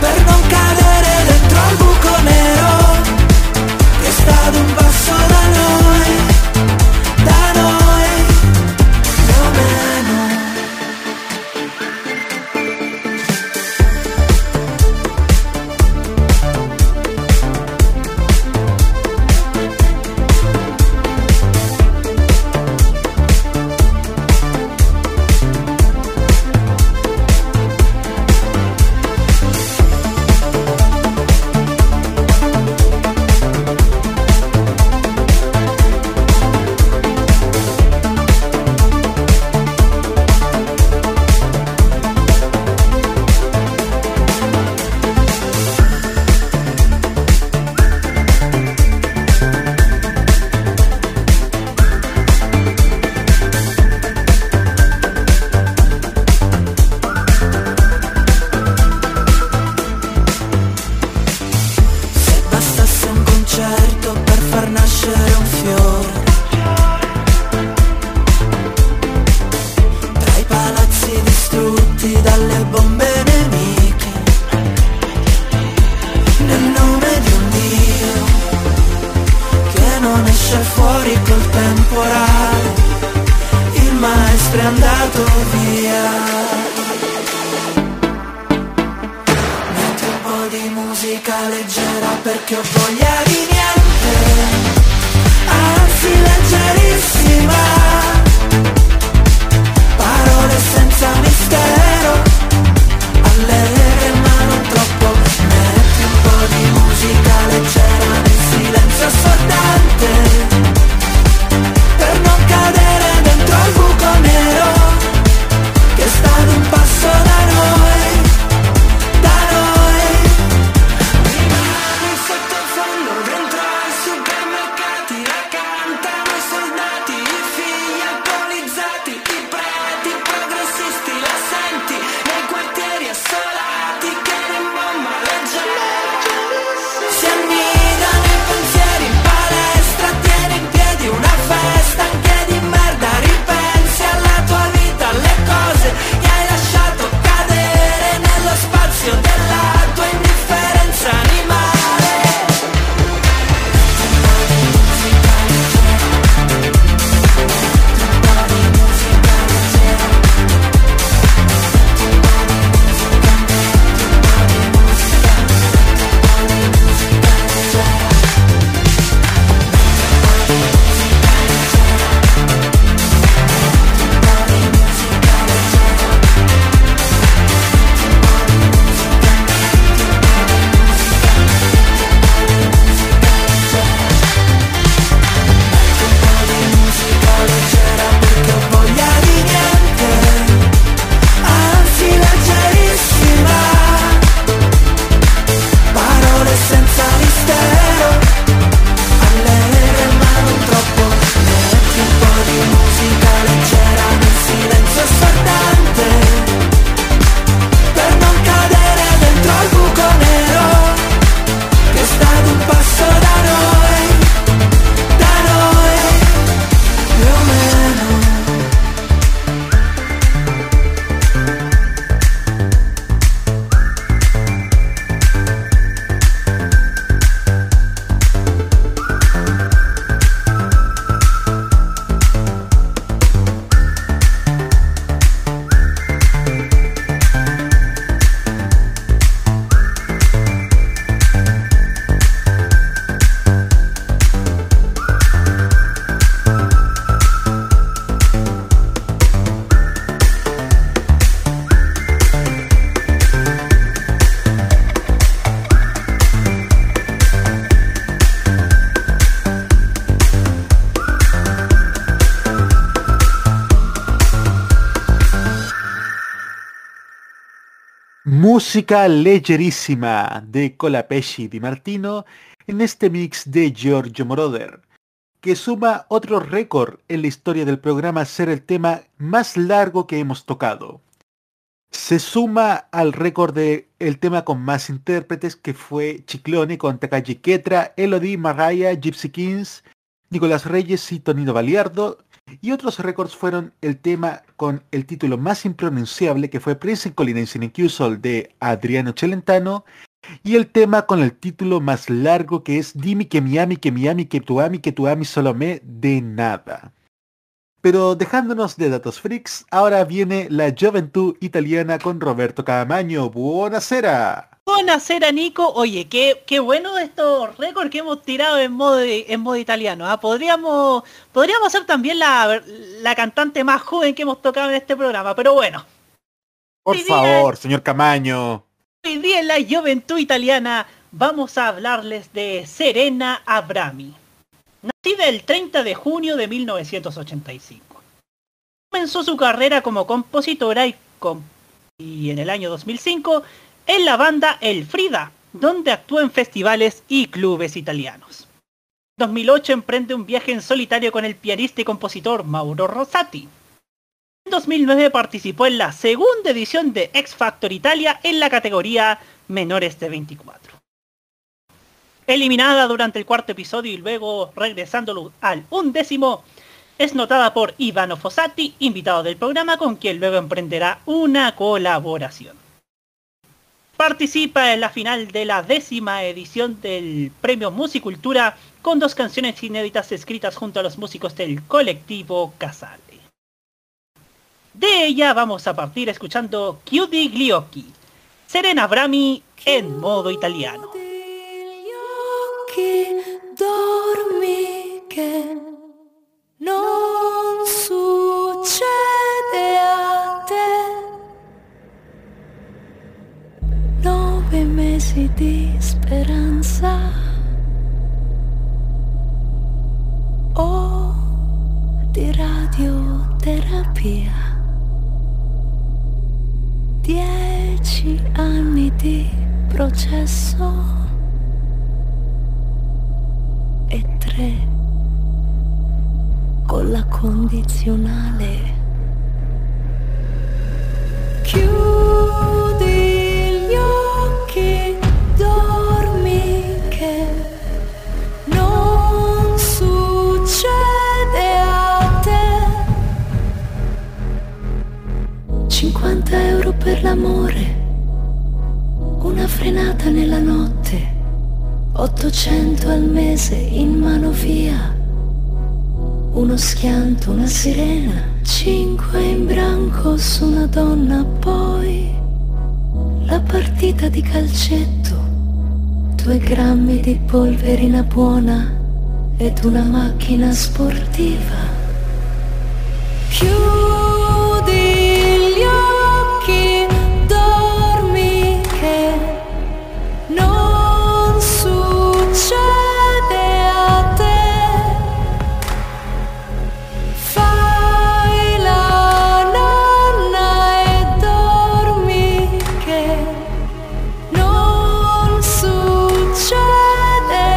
per non cadere dentro al buco nero che sta ad un passo da noi, da noi più o Música Leggerísima de Colapesce Dimartino en este mix de Giorgio Moroder, que suma otro récord en la historia del programa al ser el tema más largo que hemos tocado. Se suma al récord del tema con más intérpretes, que fue Ciclone con Takagi Ketra, Elodie, Mariah, Gypsy Kings, Nicolás Reyes y Tonino Baliardo, y otros récords fueron el tema con el título más impronunciable, que fue Prince Collinense in Cusol de Adriano Celentano, y el tema con el título más largo, que es Dimi que Miami, que Miami, que tu ami solo me, de Nada. Pero dejándonos de datos freaks, ahora viene la Juventud Italiana con Roberto Camaño. ¡Buonasera! ¡Buonasera, Nico! Oye, qué bueno estos récords que hemos tirado en modo italiano. ¿Ah? Podríamos hacer también la cantante más joven que hemos tocado en este programa, pero bueno. Por favor, señor Camaño. Hoy día en la Juventud Italiana vamos a hablarles de Serena Abrami. Nacida el 30 de junio de 1985. Comenzó su carrera como compositora y en el año 2005 en la banda El Frida, donde actuó en festivales y clubes italianos. En 2008 emprende un viaje en solitario con el pianista y compositor Mauro Rosati. En 2009 participó en la segunda edición de X Factor Italia en la categoría menores de 24. Eliminada durante el cuarto episodio y luego regresando al 11º, es notada por Ivano Fossati, invitado del programa, con quien luego emprenderá una colaboración. Participa en la final de la 10ª edición del Premio Musicultura con 2 canciones inéditas escritas junto a los músicos del colectivo Casale. De ella vamos a partir escuchando Chiudi gli occhi, Serena Abrami en modo italiano. Dormi che non succede a te, 9 mesi di speranza, o di radioterapia, 10 anni di processo e 3 con la condizionale. Chiudi gli occhi, dormi che non succede a te. 50 euro per l'amore, una frenata nella notte, 800 al mese in mano via, uno schianto, una sirena, 5 in branco su una donna, poi la partita di calcetto, 2 grammi di polverina buona ed una macchina sportiva. Chiudi gli occhi, dormi che no succede a te, fai la nonna e dormi che non succede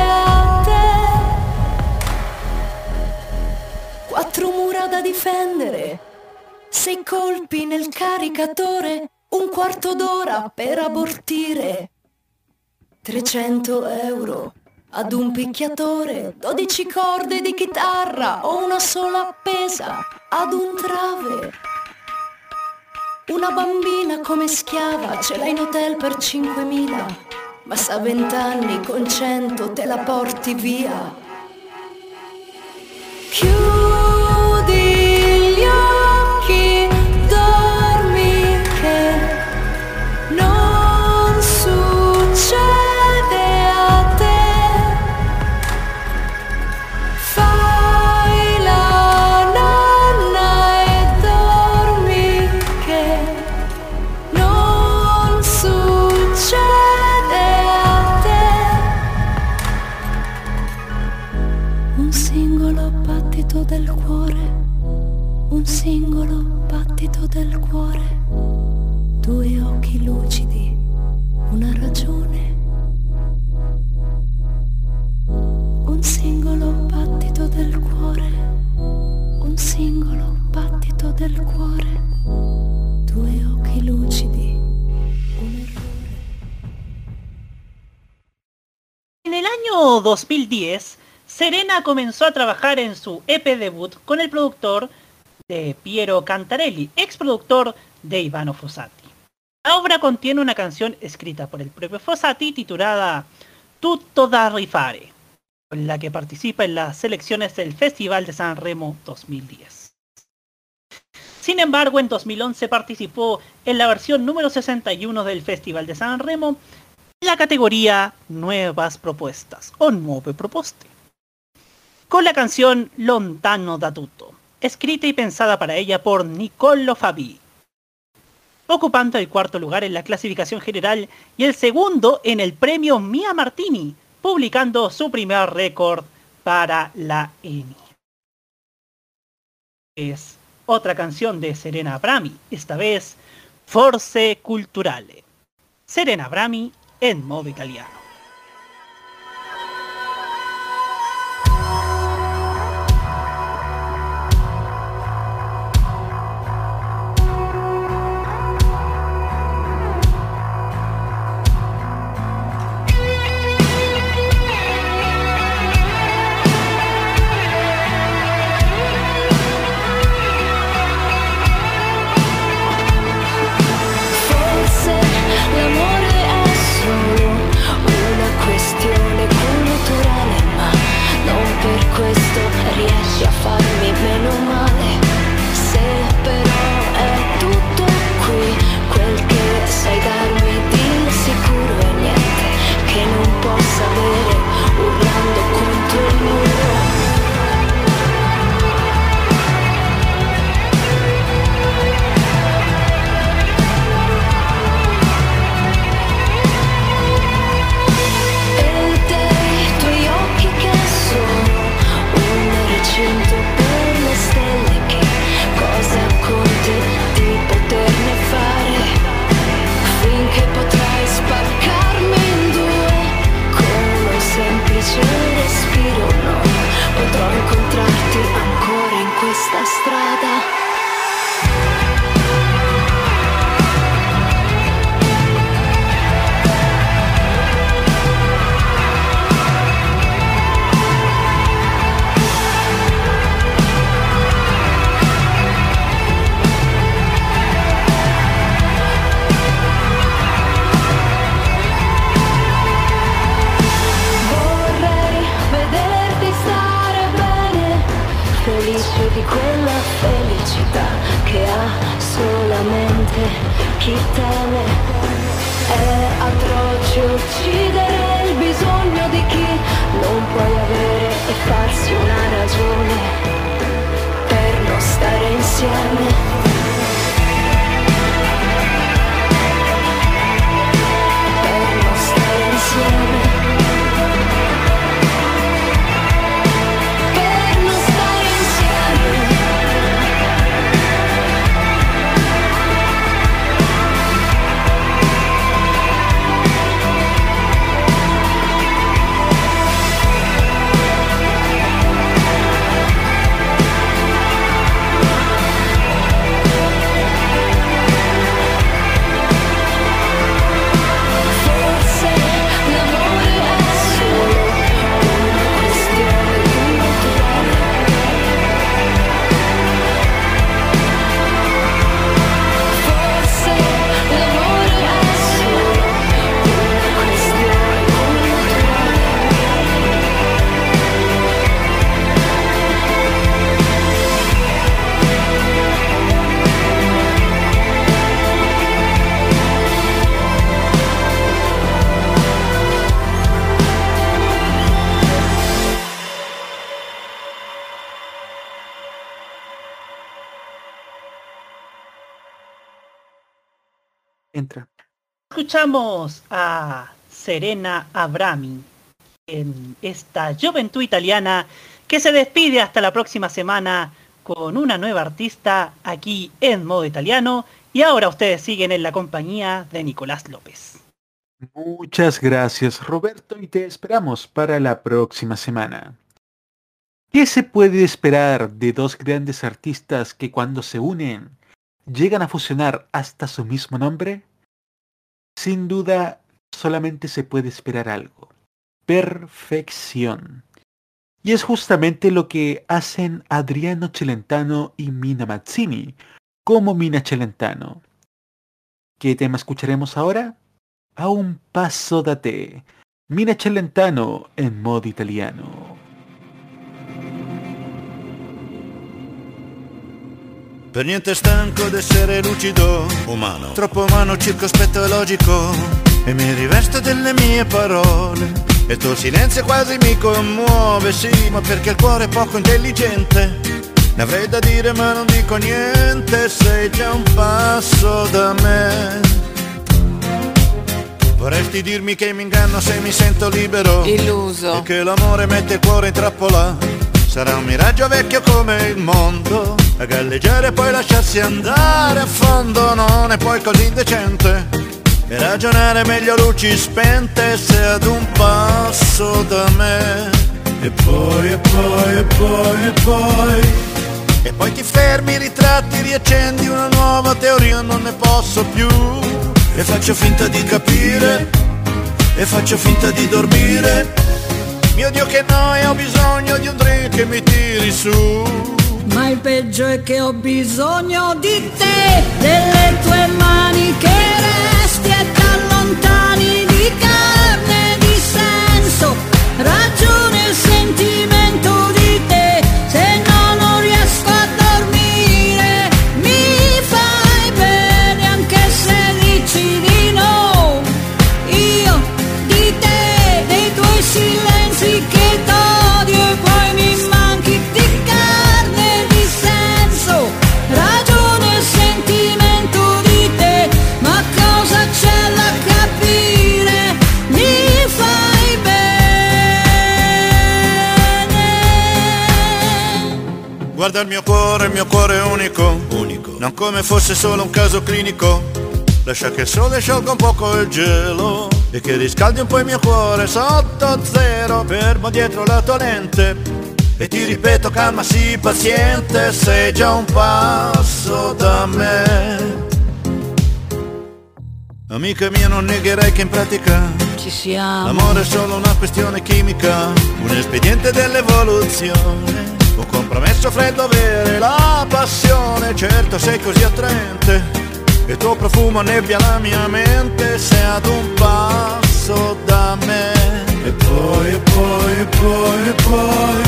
a te. 4 mura da difendere, 6 colpi nel caricatore, un quarto d'ora per abortire, 300 euro ad un picchiatore, 12 corde di chitarra o una sola appesa ad un trave, una bambina come schiava, ce l'hai in hotel per 5.000, ma sa 20 anni con 100 te la porti via. Chiudi gli occhi, dormi che non succede. Del cuore, un singolo battito del cuore, 2 occhi lucidi, una ragione, un singolo battito del cuore, un singolo battito del cuore, 2 occhi lucidi, un errore. En el año 2010 Serena comenzó a trabajar en su EP debut con el productor de Piero Cantarelli, ex productor de Ivano Fossati. La obra contiene una canción escrita por el propio Fossati titulada Tutto da rifare, con la que participa en las selecciones del Festival de San Remo 2010. Sin embargo, en 2011 participó en la versión número 61 del Festival de San Remo en la categoría Nuevas Propuestas o Nuove Proposte, con la canción Lontano da tutto, escrita y pensada para ella por Niccolò Fabi, ocupando el cuarto lugar en la clasificación general y el segundo en el premio Mia Martini, publicando su primer récord para la EMI. Es otra canción de Serena Abrami, esta vez Forze Culturale. Serena Abrami en Modo Italiano. Escuchamos a Serena Abrami en esta Juventud Italiana, que se despide hasta la próxima semana con una nueva artista aquí en Modo Italiano. Y ahora ustedes siguen en la compañía de Nicolás López. Muchas gracias, Roberto, y te esperamos para la próxima semana. ¿Qué se puede esperar de dos grandes artistas que cuando se unen llegan a fusionar hasta su mismo nombre? Sin duda, solamente se puede esperar algo. Perfección. Y es justamente lo que hacen Adriano Celentano y Mina Mazzini, como Mina Celentano. ¿Qué tema escucharemos ahora? A un paso da te, Mina Celentano en modo italiano. Per niente stanco d'essere lucido, umano, troppo umano, circospetto e logico, e mi rivesto delle mie parole. E il tuo silenzio quasi mi commuove, sì, ma perché il cuore è poco intelligente. Ne avrei da dire ma non dico niente, sei già un passo da me. Vorresti dirmi che mi inganno se mi sento libero, illuso, e che l'amore mette il cuore in trappola. Sarà un miraggio vecchio come il mondo, a galleggiare e poi lasciarsi andare a fondo. Non è poi così indecente, e ragionare meglio luci spente, se ad un passo da me. E poi, e poi, e poi, e poi, e poi ti fermi, ritratti, riaccendi una nuova teoria, non ne posso più. E faccio finta di capire, e faccio finta di dormire. Mio Dio che noia, ho bisogno di un drink che mi tiri su. Ma il peggio è che ho bisogno di te, delle tue mani che resti e t'allontani di carne, di senso, ragione e sentimento di te. Se no non riesco a dormire, mi fai bene anche se dici di no. Io di te, dei tuoi silenzi che t'odio e poi mi manchi di carne, ragione, sentimento di te, ma cosa c'è da capire? Mi fai bene. Guarda il mio cuore è unico, unico, non come fosse solo un caso clinico. Lascia che il sole sciolga un poco il gelo e che riscaldi un po' il mio cuore sotto zero. Fermo dietro la tua lente e ti ripeto calma, sii paziente, sei già un passo da me. Amica mia non negherai che in pratica ci siamo. L'amore è solo una questione chimica, un espediente dell'evoluzione, un compromesso fra il dovere e la passione. Certo sei così attraente, il tuo profumo nebbia la mia mente, sei ad un passo da me. E poi, e poi, e poi, e poi,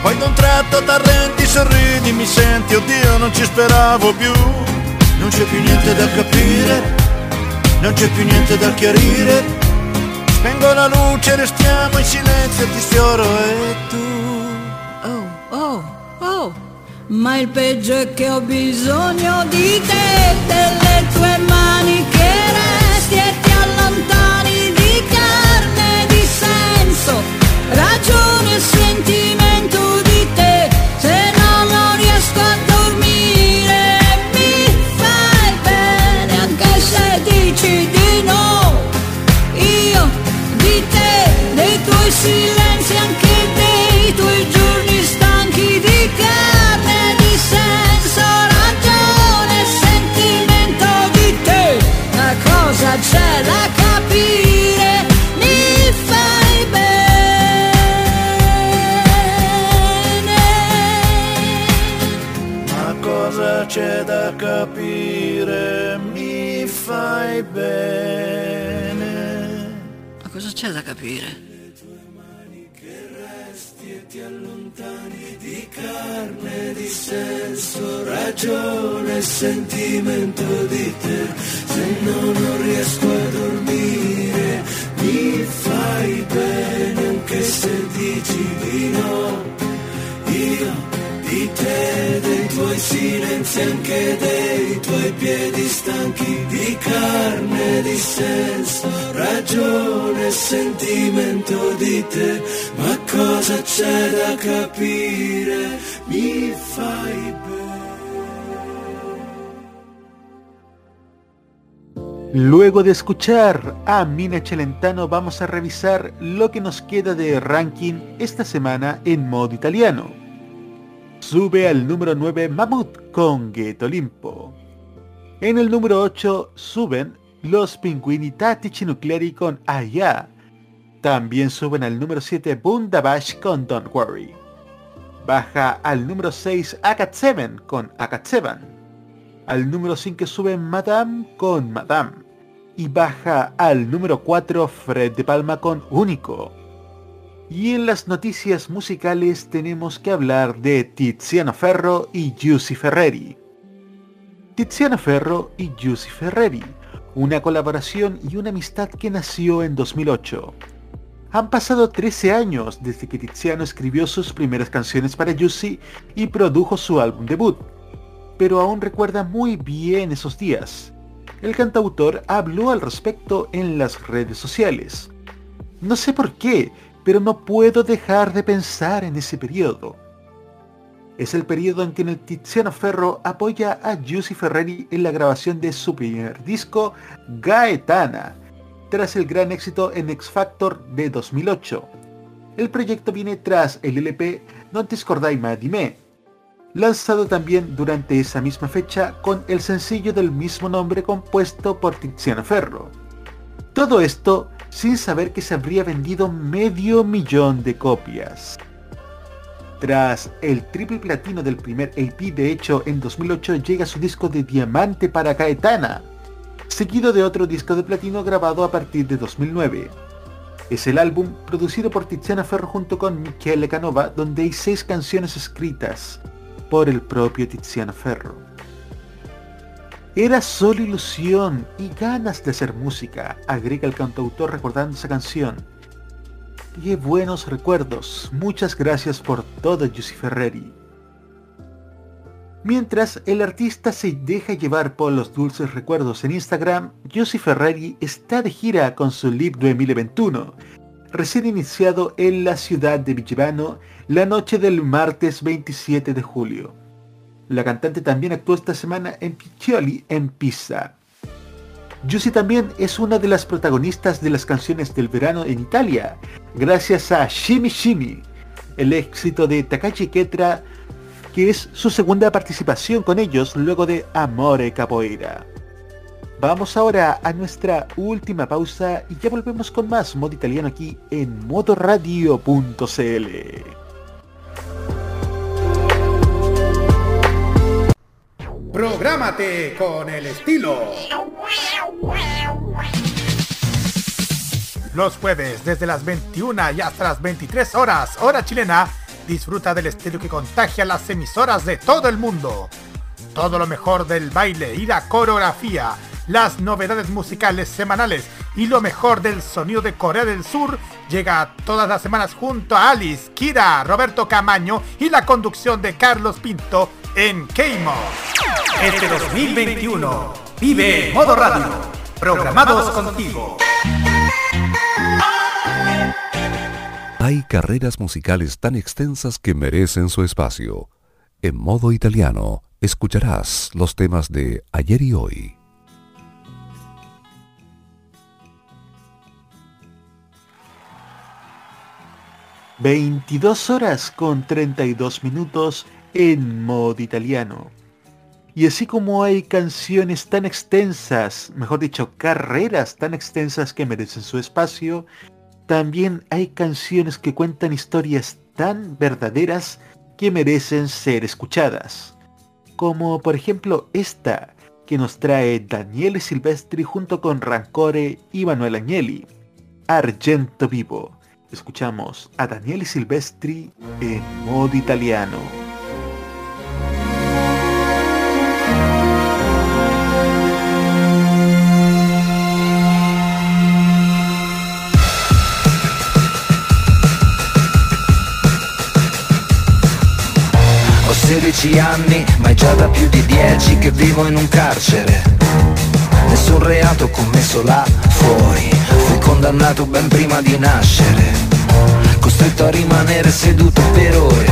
poi d'un tratto t'arrendi, sorridi, mi senti, oddio non ci speravo più. Non c'è più niente da capire, non c'è più niente da chiarire. Spengo la luce, restiamo in silenzio, ti sfioro e tu. Oh, oh, oh, ma il peggio è che ho bisogno di te, delle tue mani che resti e ti allontani di carne, di senso, ragione e sentimento. Di no, io di te, dei tuoi silenzi anche dei tuoi giorni stanchi di carne, di senso, ragione, sentimento di te, ma cosa c'è da capire? Mi fai bene, ma cosa c'è da capire? Fai bene. Ma cosa c'è da capire? Le tue mani che resti e ti allontani di carne, di senso, ragione, sentimento di te. Se no non riesco a dormire, mi fai bene anche se dici di no. Io di te, dei tuoi silenzi, anche dei tuoi piedi stanchi di carne, di senso, ragione, sentimento di te, ma cosa c'è da capire? Mi fai bene. Luego de escuchar a Mina Celentano, vamos a revisar lo que nos queda de ranking esta semana en modo italiano. Sube al número 9 Mamut con Ghetto Limpo. En el número 8 suben los Pinguini Tattici Nucleari con Allá. También suben al número 7 Bundabash con Don't Worry. Baja al número 6 Akatseven con Akatseven. Al número 5 suben Madame con Madame. Y baja al número 4 Fred de Palma con Único. Y en las noticias musicales tenemos que hablar de Tiziano Ferro y Giusy Ferreri. Tiziano Ferro y Giusy Ferreri, una colaboración y una amistad que nació en 2008. Han pasado 13 años desde que Tiziano escribió sus primeras canciones para Giusy y produjo su álbum debut, pero aún recuerda muy bien esos días. El cantautor habló al respecto en las redes sociales. No sé por qué, pero no puedo dejar de pensar en ese periodo. Es el periodo en que el Tiziano Ferro apoya a Giusy Ferreri en la grabación de su primer disco, Gaetana, tras el gran éxito en X Factor de 2008. El proyecto viene tras el LP Non ti scordai mai di me, lanzado también durante esa misma fecha con el sencillo del mismo nombre compuesto por Tiziano Ferro. Todo esto sin saber que se habría vendido 500,000 de copias. Tras el triple platino del primer EP, de hecho, en 2008 llega su disco de diamante para Gaetana, seguido de otro disco de platino grabado a partir de 2009. Es el álbum producido por Tiziano Ferro junto con Michele Canova, donde hay 6 canciones escritas por el propio Tiziano Ferro. Era solo ilusión y ganas de hacer música, agrega el cantautor recordando esa canción. ¡Qué buenos recuerdos! Muchas gracias por todo, Giusy Ferreri. Mientras el artista se deja llevar por los dulces recuerdos en Instagram, Giusy Ferreri está de gira con su Live 2021, recién iniciado en la ciudad de Vigevano la noche del martes 27 de julio. La cantante también actuó esta semana en Piccioli, en Pisa. Giusy también es una de las protagonistas de las canciones del verano en Italia, gracias a Shimmy Shimmy, el éxito de Takashi Ketra, que es su segunda participación con ellos luego de Amore Capoeira. Vamos ahora a nuestra última pausa y ya volvemos con más Modo Italiano aquí en modoradio.cl. Prográmate con el estilo. Los jueves desde las 21 y hasta las 23 horas, hora chilena, disfruta del estilo que contagia las emisoras de todo el mundo. Todo lo mejor del baile y la coreografía, las novedades musicales semanales y lo mejor del sonido de Corea del Sur llega todas las semanas junto a Alice, Kira, Roberto Camaño y la conducción de Carlos Pinto en Keimo. Este 2021 vive Modo Radio, programados contigo. Hay carreras musicales tan extensas que merecen su espacio. En Modo Italiano escucharás los temas de ayer y hoy. ...22:32 en Modo Italiano. Y así como hay canciones tan extensas, mejor dicho, carreras tan extensas que merecen su espacio, también hay canciones que cuentan historias tan verdaderas que merecen ser escuchadas. Como por ejemplo esta, que nos trae Daniele Silvestri junto con Rancore y Manuel Agnelli, Argento Vivo. Escuchamos a Daniele Silvestri en Modo Italiano. Ho 16 anni, ma è già da più di 10 che vivo in un carcere. Nessun reato commesso là fuori, fui condannato ben prima di nascere. Costretto a rimanere seduto per ore,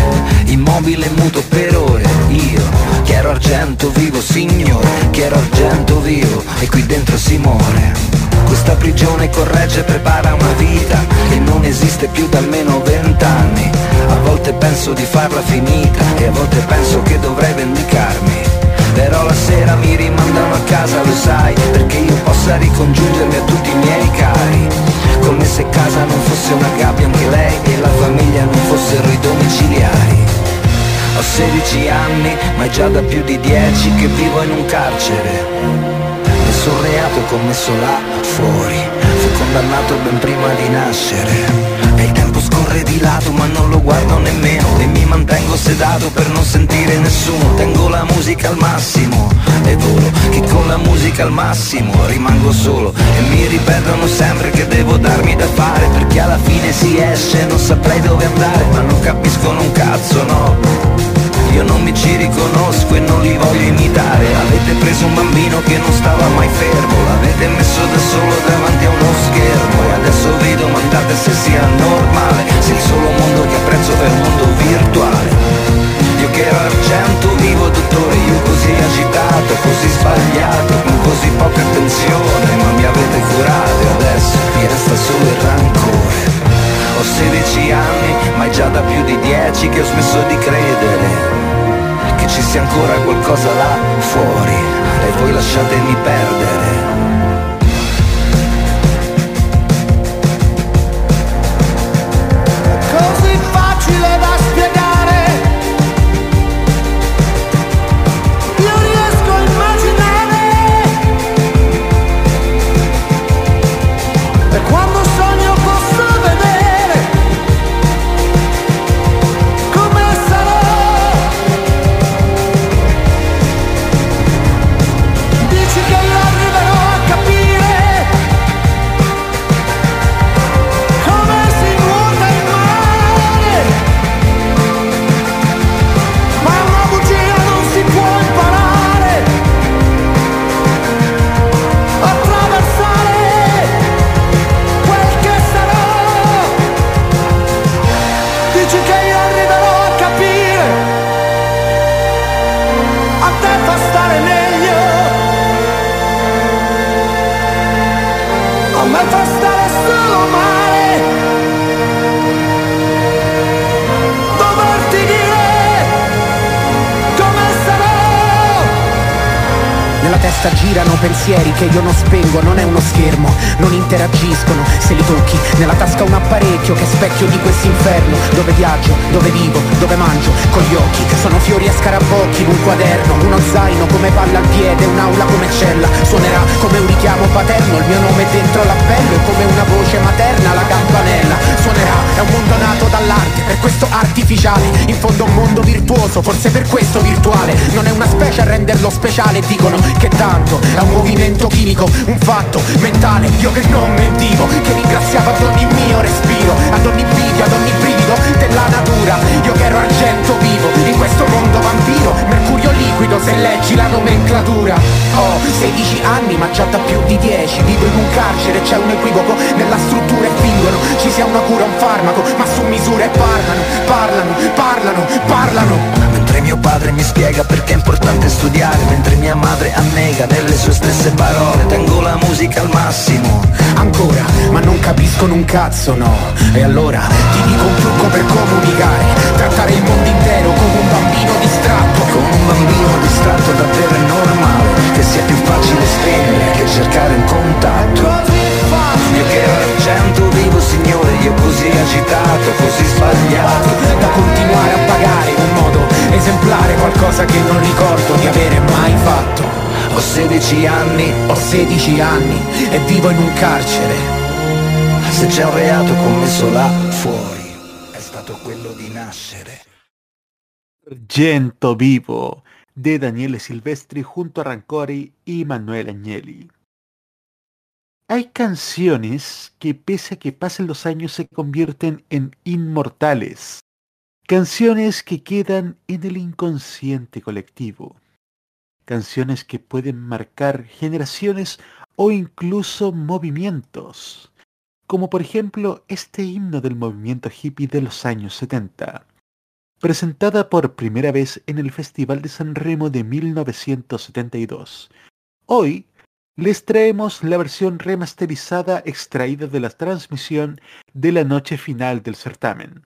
immobile e muto per ore. Io, che ero argento vivo, signore, che ero argento vivo e qui dentro si muore. Questa prigione corregge e prepara una vita che non esiste più da almeno 20 anni. A volte penso di farla finita e a volte penso che dovrei vendicarmi. Però la sera mi rimandano a casa, lo sai, perché io possa ricongiungermi a tutti i miei cari. Come se se casa non fosse una gabbia anche lei e la famiglia non fossero i domiciliari. Ho 16 anni, ma è già da più di 10 che vivo in un carcere. Nessun reato commesso là fuori, fu condannato ben prima di nascere. E il tempo scorre di lato ma non lo guardo nemmeno, e mi mantengo sedato per non sentire nessuno. Tengo la musica al massimo e volo, che con la musica al massimo rimango solo. E mi ripetono sempre che devo darmi da fare, perché alla fine si esce e non saprei dove andare. Ma non capiscono un cazzo, no. Io non mi ci riconosco e non li voglio imitare. Avete preso un bambino che non stava mai fermo, l'avete messo da solo davanti a uno schermo. E adesso vi domandate se sia normale, se il solo mondo che apprezzo è il mondo virtuale. Io che ero argento vivo dottore, io così agitato, così sbagliato, con così poca attenzione, ma mi avete curato e adesso mi resta solo il rancore. Ho 16 anni, ma è già da più di 10 che ho smesso di credere che ci sia ancora qualcosa là fuori, e voi lasciatemi perdere. Girano pensieri che io non spengo, non è uno schermo, non interagiscono se li tocchi. Nella tasca un apparecchio che è specchio di quest'inferno, dove viaggio, dove vivo, dove mangio, con gli occhi. Sono fiori a scarabocchi in un quaderno, uno zaino come palla al piede, un'aula come cella. Suonerà come un richiamo paterno, il mio nome dentro l'appello, e come una voce materna la campanella. Suonerà, è un mondo nato dall'arte, per questo artificiale, in fondo un mondo virtuoso, forse per questo virtuale. Non è una specie a renderlo speciale, dicono che tanto è un movimento chimico, un fatto mentale. Io che non mentivo, che ringraziavo ad ogni mio respiro, ad ogni video, ad ogni brivido della natura. Io che ero argento vivo in questo mondo vampiro, mercurio liquido se leggi la nomenclatura. Ho 16 anni ma già da più di 10 vivo in un carcere, c'è un equivoco nella struttura e fingono ci sia una cura, un farmaco, ma su misura. E parlano. Mentre mio padre mi spiega perché è importante studiare, mentre mia madre annega nelle sue stesse parole. Tengo la musica al massimo ancora, ma non capiscono un cazzo, no. E allora ti dico un trucco per comunicare, trattare il mondo intero come un bambino distratto. Come un bambino distratto davvero è normale che sia più facile spegnere che cercare un contatto. Io che ero argento vivo signore, io così agitato, così sbagliato, da continuare a pagare in un modo esemplare qualcosa che non ricordo di avere mai fatto. Ho 16 anni e vivo in un carcere. Se c'è un reato commesso là fuori, è stato quello di nascere. Argento vivo de Daniele Silvestri junto a Rancore y Manuel Agnelli. Hay canciones que pese a que pasen los años se convierten en inmortales. Canciones que quedan en el inconsciente colectivo. Canciones que pueden marcar generaciones o incluso movimientos. Como por ejemplo este himno del movimiento hippie de los años 70. Presentada por primera vez en el Festival de San Remo de 1972. Hoy les traemos la versión remasterizada extraída de la transmisión de la noche final del certamen.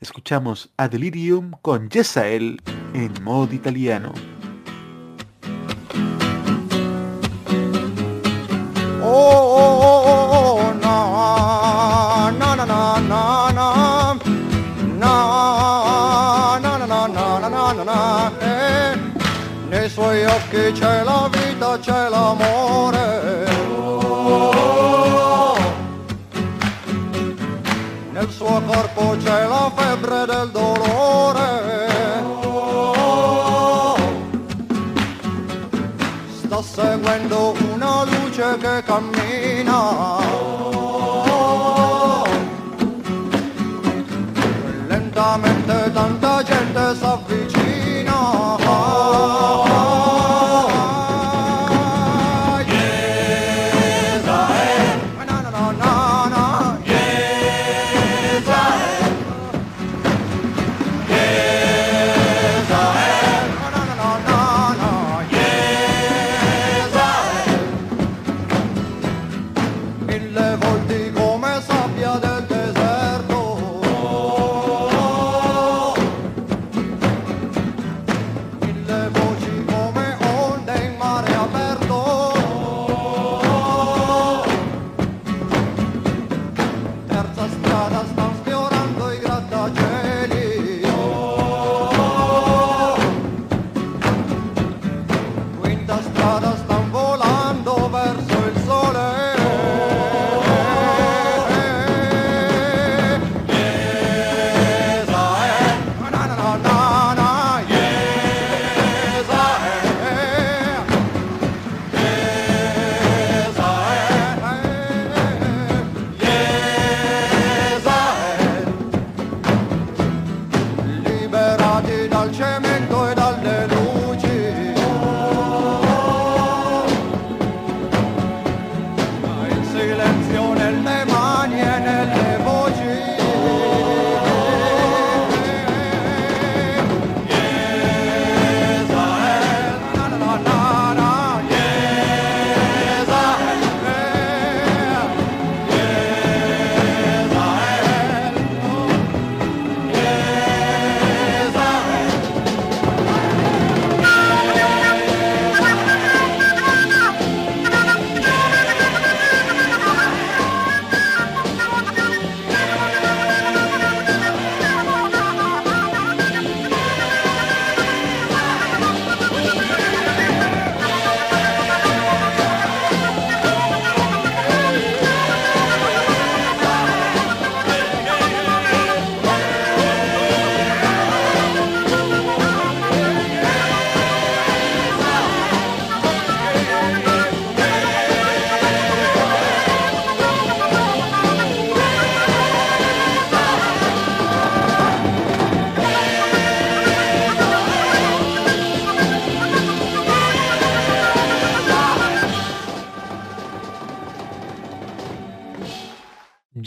Escuchamos a Delirium con Yesael en modo italiano. Oh, oh, oh, oh, no. nei suoi occhi c'è la vita, c'è l'amore. Nel suo corpo c'è la febbre del dolore. Sta seguendo una luce che cammina lentamente, tanta gente s'avvicina.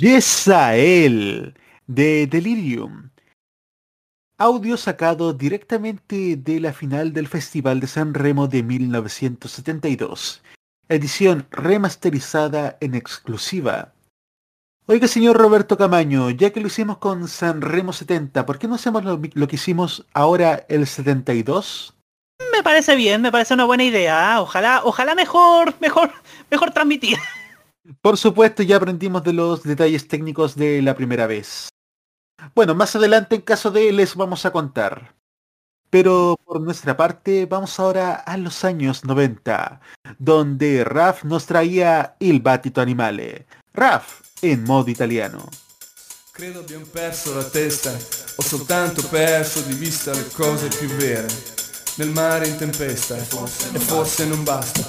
Yesael, de Delirium. Audio sacado directamente de la final del Festival de San Remo de 1972. Edición remasterizada en exclusiva. Oiga, señor Roberto Camaño, ya que lo hicimos con San Remo 70, ¿por qué no hacemos lo que hicimos ahora el 72? Me parece bien, me parece una buena idea. Ojalá mejor transmitir. Por supuesto, ya aprendimos de los detalles técnicos de la primera vez. Bueno, más adelante en caso de les vamos a contar. Pero por nuestra parte, vamos ahora a los años 90, donde Raf nos traía Il Battito Animale. Raf, en modo italiano. Credo abbiamo perso la testa, ho soltanto perso di vista le cose più vere. Nel mare in tempesta, e forse non basta.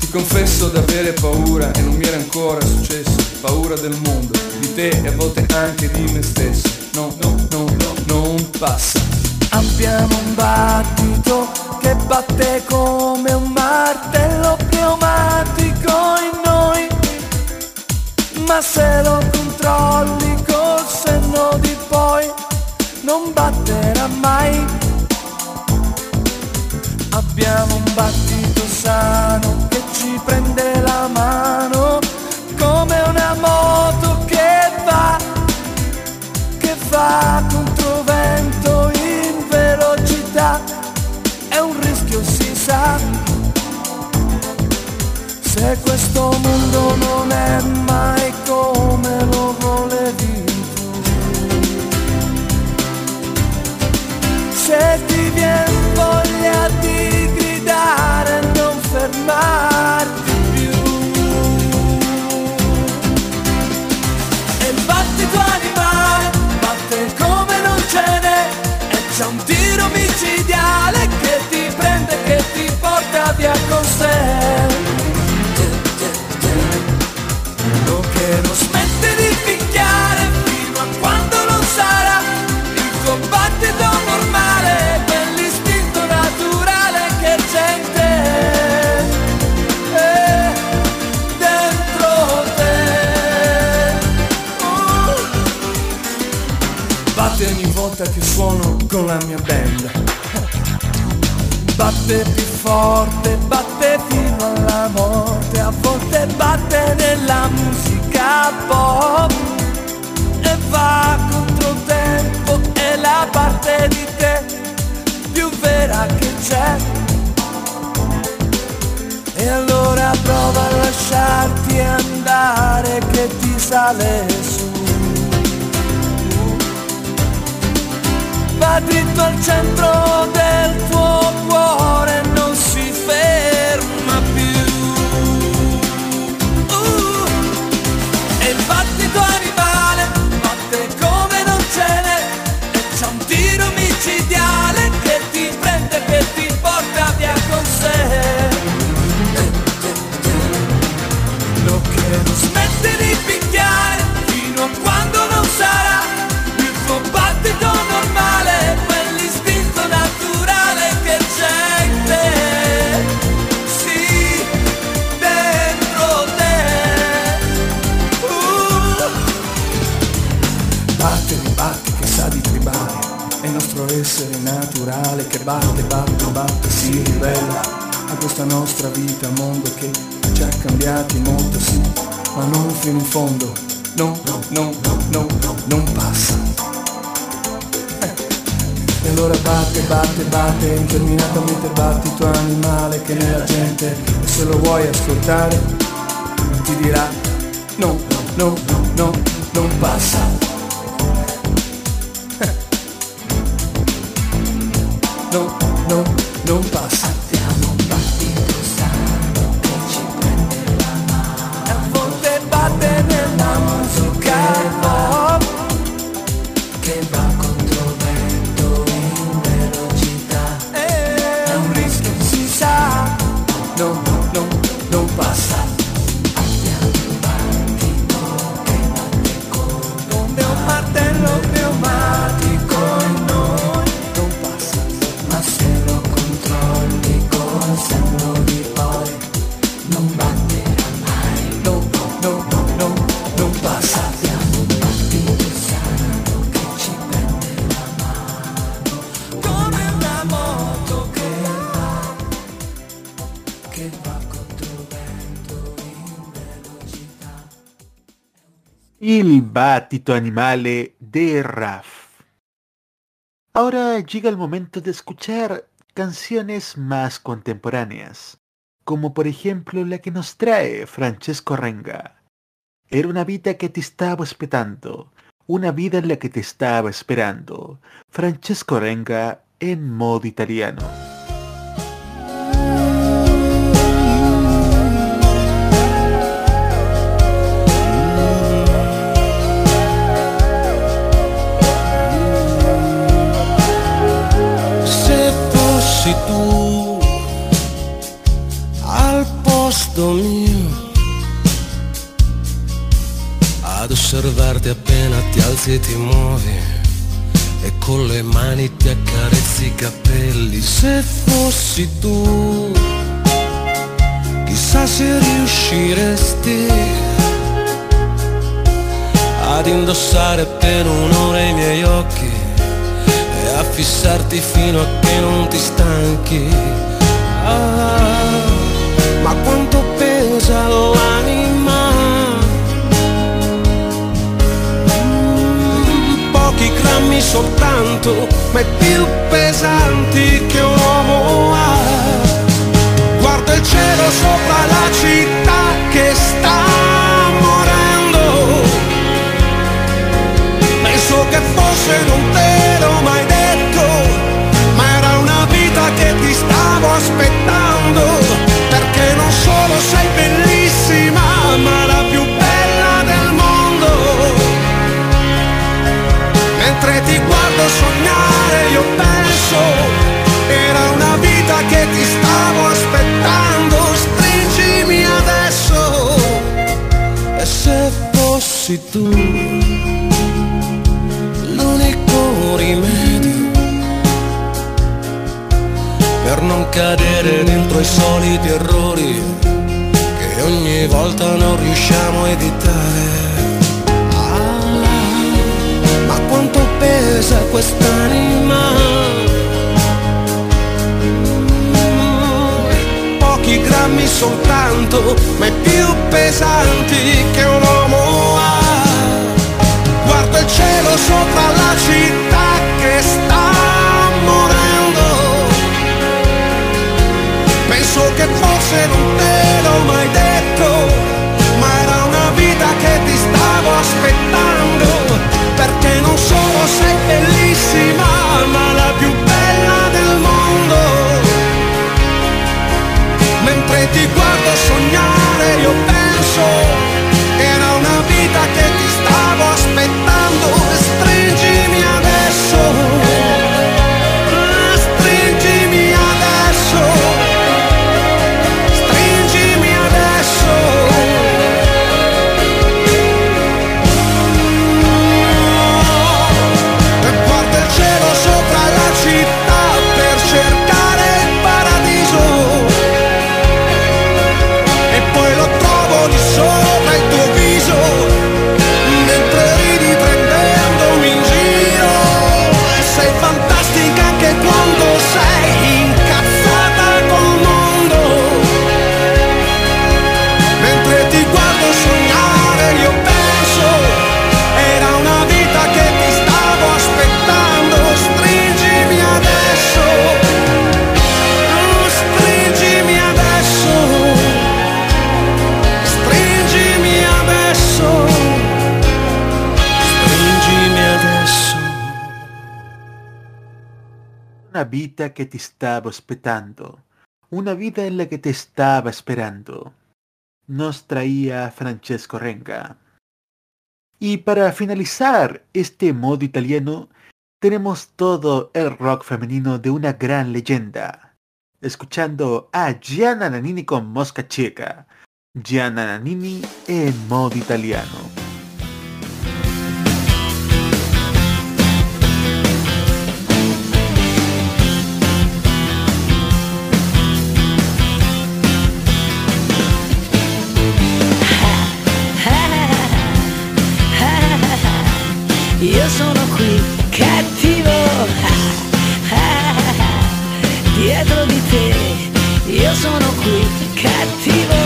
Ti confesso d'avere paura e non mi era ancora successo. Paura del mondo, di te e a volte anche di me stesso. No, non passa. Abbiamo un battito che batte come un martello pneumatico in noi. Ma se lo controlli col senno di poi, non batterà mai. Abbiamo un battito sano che ci prende la mano come una moto che va contro vento in velocità. È un rischio, si sa. Se questo mondo non è mai come lo volevi tu, se ti vien voglia di gridare fretta che suono con la mia band. Batte più forte, batte fino alla morte, a volte batte nella musica pop e va contro tempo, è la parte di te più vera che c'è. E allora prova a lasciarti andare che ti sale su. Va dritto al centro del tuo cuore, non si ferma più. E il battito animale batte come non ce n'è, e c'è un tiro micidiale che ti prende, che ti porta via con sé. Lo che non smette di picchiare fino a quando non sarà il tuo battito normale. Essere naturale che batte, batte, batte, si ribella a questa nostra vita, mondo che ci ha cambiati molto, sì, ma non fino in fondo, no, no, no, no, no, non passa. E allora batte, batte, batte, interminatamente batti tuo animale che nella gente, e se lo vuoi ascoltare, ti dirà no, no, no, no, non passa. No, no, non passa. Abbiamo un battito sano che ci prende la mano, e a volte batte nella musica pop che va contro vento in velocità. È un rischio, si sa. No, no, non passa. Abbiamo un battito che batte contro un mio martello pneumatico in noi. Il battito animale de Raf. Ahora llega el momento de escuchar canciones más contemporáneas, como por ejemplo la que nos trae Francesco Renga. Era una vida que te estaba esperando, una vida en la que te estaba esperando. Francesco Renga en Modo Italiano. Tu al posto mio ad osservarti appena ti alzi e ti muovi e con le mani ti accarezzi i capelli. Se fossi tu chissà se riusciresti ad indossare per un'ora i miei occhi, a fissarti fino a che non ti stanchi. Ah, ma quanto pesa l'anima. Pochi grammi soltanto, ma è più pesanti che un uomo ha. Guarda il cielo sopra la città che sta morendo. Penso che forse non te l'ho mai detto, che ti stavo aspettando, perché non solo sei bellissima, ma la più bella del mondo. Mentre ti guardo sognare io penso, era una vita che ti stavo aspettando. Stringimi adesso. E se fossi tu l'unico rimedio per non cadere dentro i soliti errori che ogni volta non riusciamo a evitare. Ah, ma quanto pesa presa quest'anima. Pochi grammi soltanto, ma i più pesanti che un uomo ha. Guardo il cielo sopra la città che sta morendo. Penso che forse non te l'ho mai detto, ma era una vita che ti stavo aspettando. Perché non solo sei bellissima, ma la più bella del mondo. Mentre ti guardo sognare io penso che era una vita che ti stavo aspettando. Stringimi adesso, stringimi adesso, stringimi adesso. Una vida que te estaba esperando, una vida en la que te estaba esperando, nos traía Francesco Renga. Y para finalizar este modo italiano, tenemos todo el rock femenino de una gran leyenda, escuchando a Gianna Nannini con Mosca Cieca. Gianna Nannini en modo italiano. Io sono qui, cattivo, dietro di te, io sono qui, cattivo.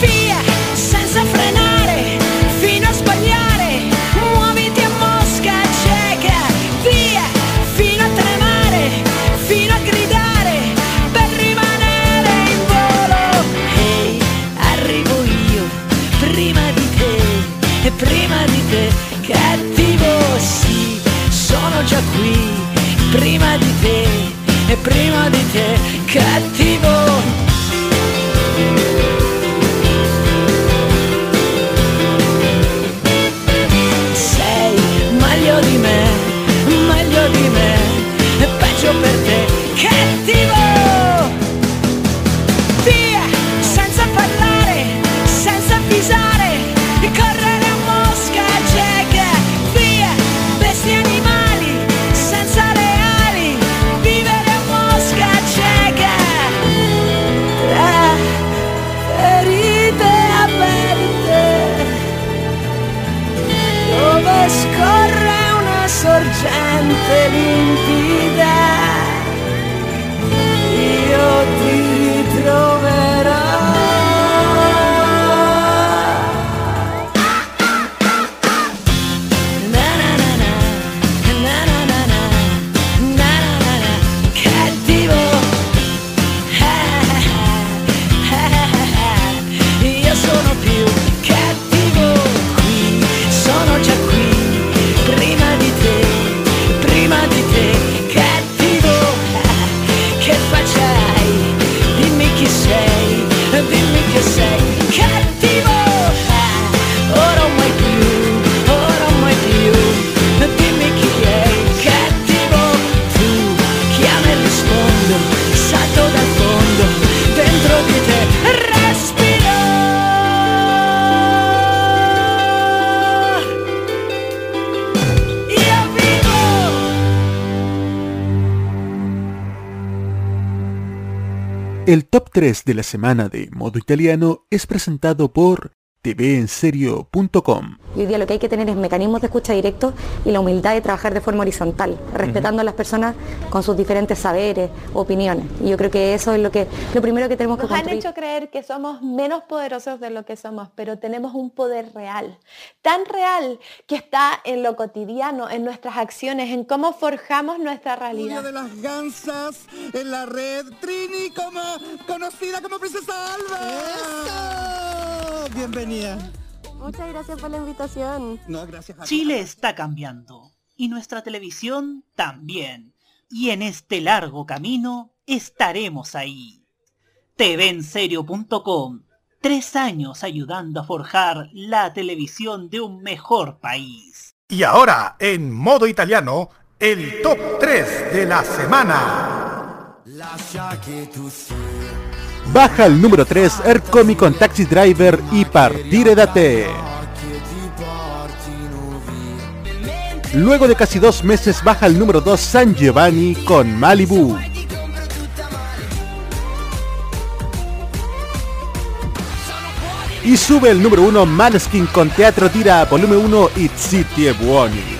Via, senza frenare, fino a sbagliare, muoviti a mosca cieca. Via, fino a tremare, fino a gridare, per rimanere in volo. Ehi, arrivo io, prima di te, e prima di te. Cattivo, sì, sono già qui, prima di te, e prima di te, cattivo. Sei meglio di me, e peggio per te, cattivo. Via, senza parlare, senza avvisare, correre a mosca cieca. Scorre una sorgente limpida, io ti ritroverò. Na na na na, na na na na, na na na na, cattivo. Ha, ha, ha, ha, ha, ha. Io sono più cattivo qui, sono già qui. El top 3 de la semana de Modo Italiano es presentado por tvenserio.com. Y hoy día lo que hay que tener es mecanismos de escucha directos y la humildad de trabajar de forma horizontal, respetando a las personas con sus diferentes saberes, opiniones. Y yo creo que eso es lo primero que tenemos que construir. Nos han hecho creer que somos menos poderosos de lo que somos, pero tenemos un poder real, tan real que está en lo cotidiano, en nuestras acciones, en cómo forjamos nuestra realidad. De las gansas en la red Trini, como conocida como Princesa Alba. ¡Eso! Bienvenida. Muchas gracias por la invitación. No, gracias a Chile está cambiando y nuestra televisión también. Y en este largo camino estaremos ahí. TVenserio.com. 3 años ayudando a forjar la televisión de un mejor país. Y ahora, en Modo Italiano, el Top 3 de la semana. Baja al número 3 Air Comic con Taxi Driver y Partire da te. Luego de casi 2 meses baja al número 2 San Giovanni con Malibu. Y sube el número 1 Maneskin con Teatro Tira, volumen 1 Itziti e Buoni.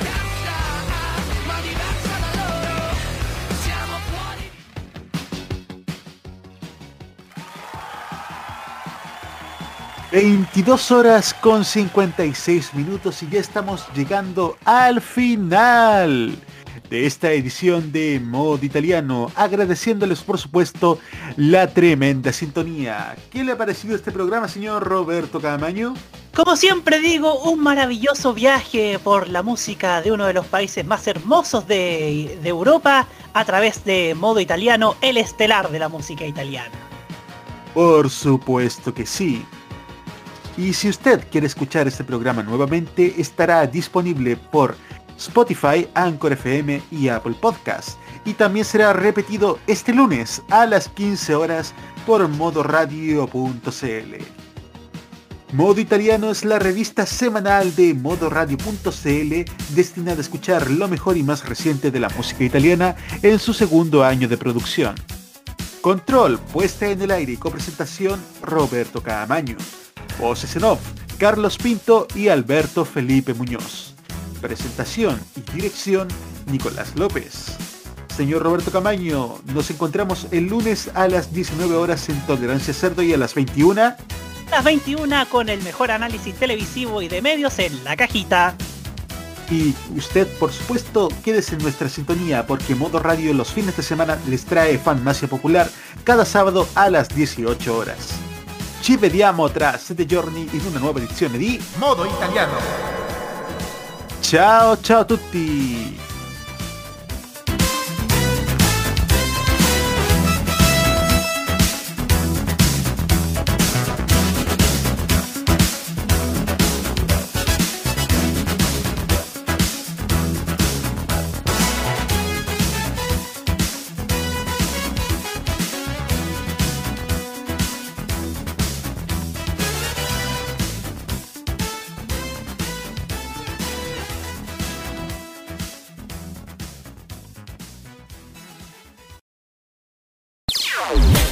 ...22 horas con 56 minutos... y ya estamos llegando al final de esta edición de Modo Italiano, agradeciéndoles por supuesto la tremenda sintonía. ¿Qué le ha parecido este programa, señor Roberto Camaño? Como siempre digo, un maravilloso viaje por la música de uno de los países más hermosos de Europa, a través de Modo Italiano, el estelar de la música italiana. Por supuesto que sí. Y si usted quiere escuchar este programa nuevamente, estará disponible por Spotify, Anchor FM y Apple Podcast. Y también será repetido este lunes a las 15 horas por modoradio.cl. Modo Italiano es la revista semanal de modoradio.cl, destinada a escuchar lo mejor y más reciente de la música italiana en su segundo año de producción. Control, puesta en el aire y copresentación, Roberto Camaño. Voces en off, Carlos Pinto y Alberto Felipe Muñoz. Presentación y dirección, Nicolás López. Señor Roberto Camaño, nos encontramos el lunes a las 19 horas en Tolerancia Cerdo y a las 21. Las 21 con el mejor análisis televisivo y de medios en La Cajita. Y usted, por supuesto, quédese en nuestra sintonía, porque Modo Radio los fines de semana les trae Fantasia Popular cada sábado a las 18 horas. Ci vediamo tra 7 giorni in una nuova edizione di Modo Italiano. Ciao ciao a tutti.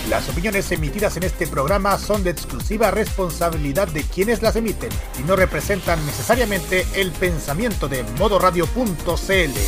Las opiniones emitidas en este programa son de exclusiva responsabilidad de quienes las emiten y no representan necesariamente el pensamiento de modoradio.cl.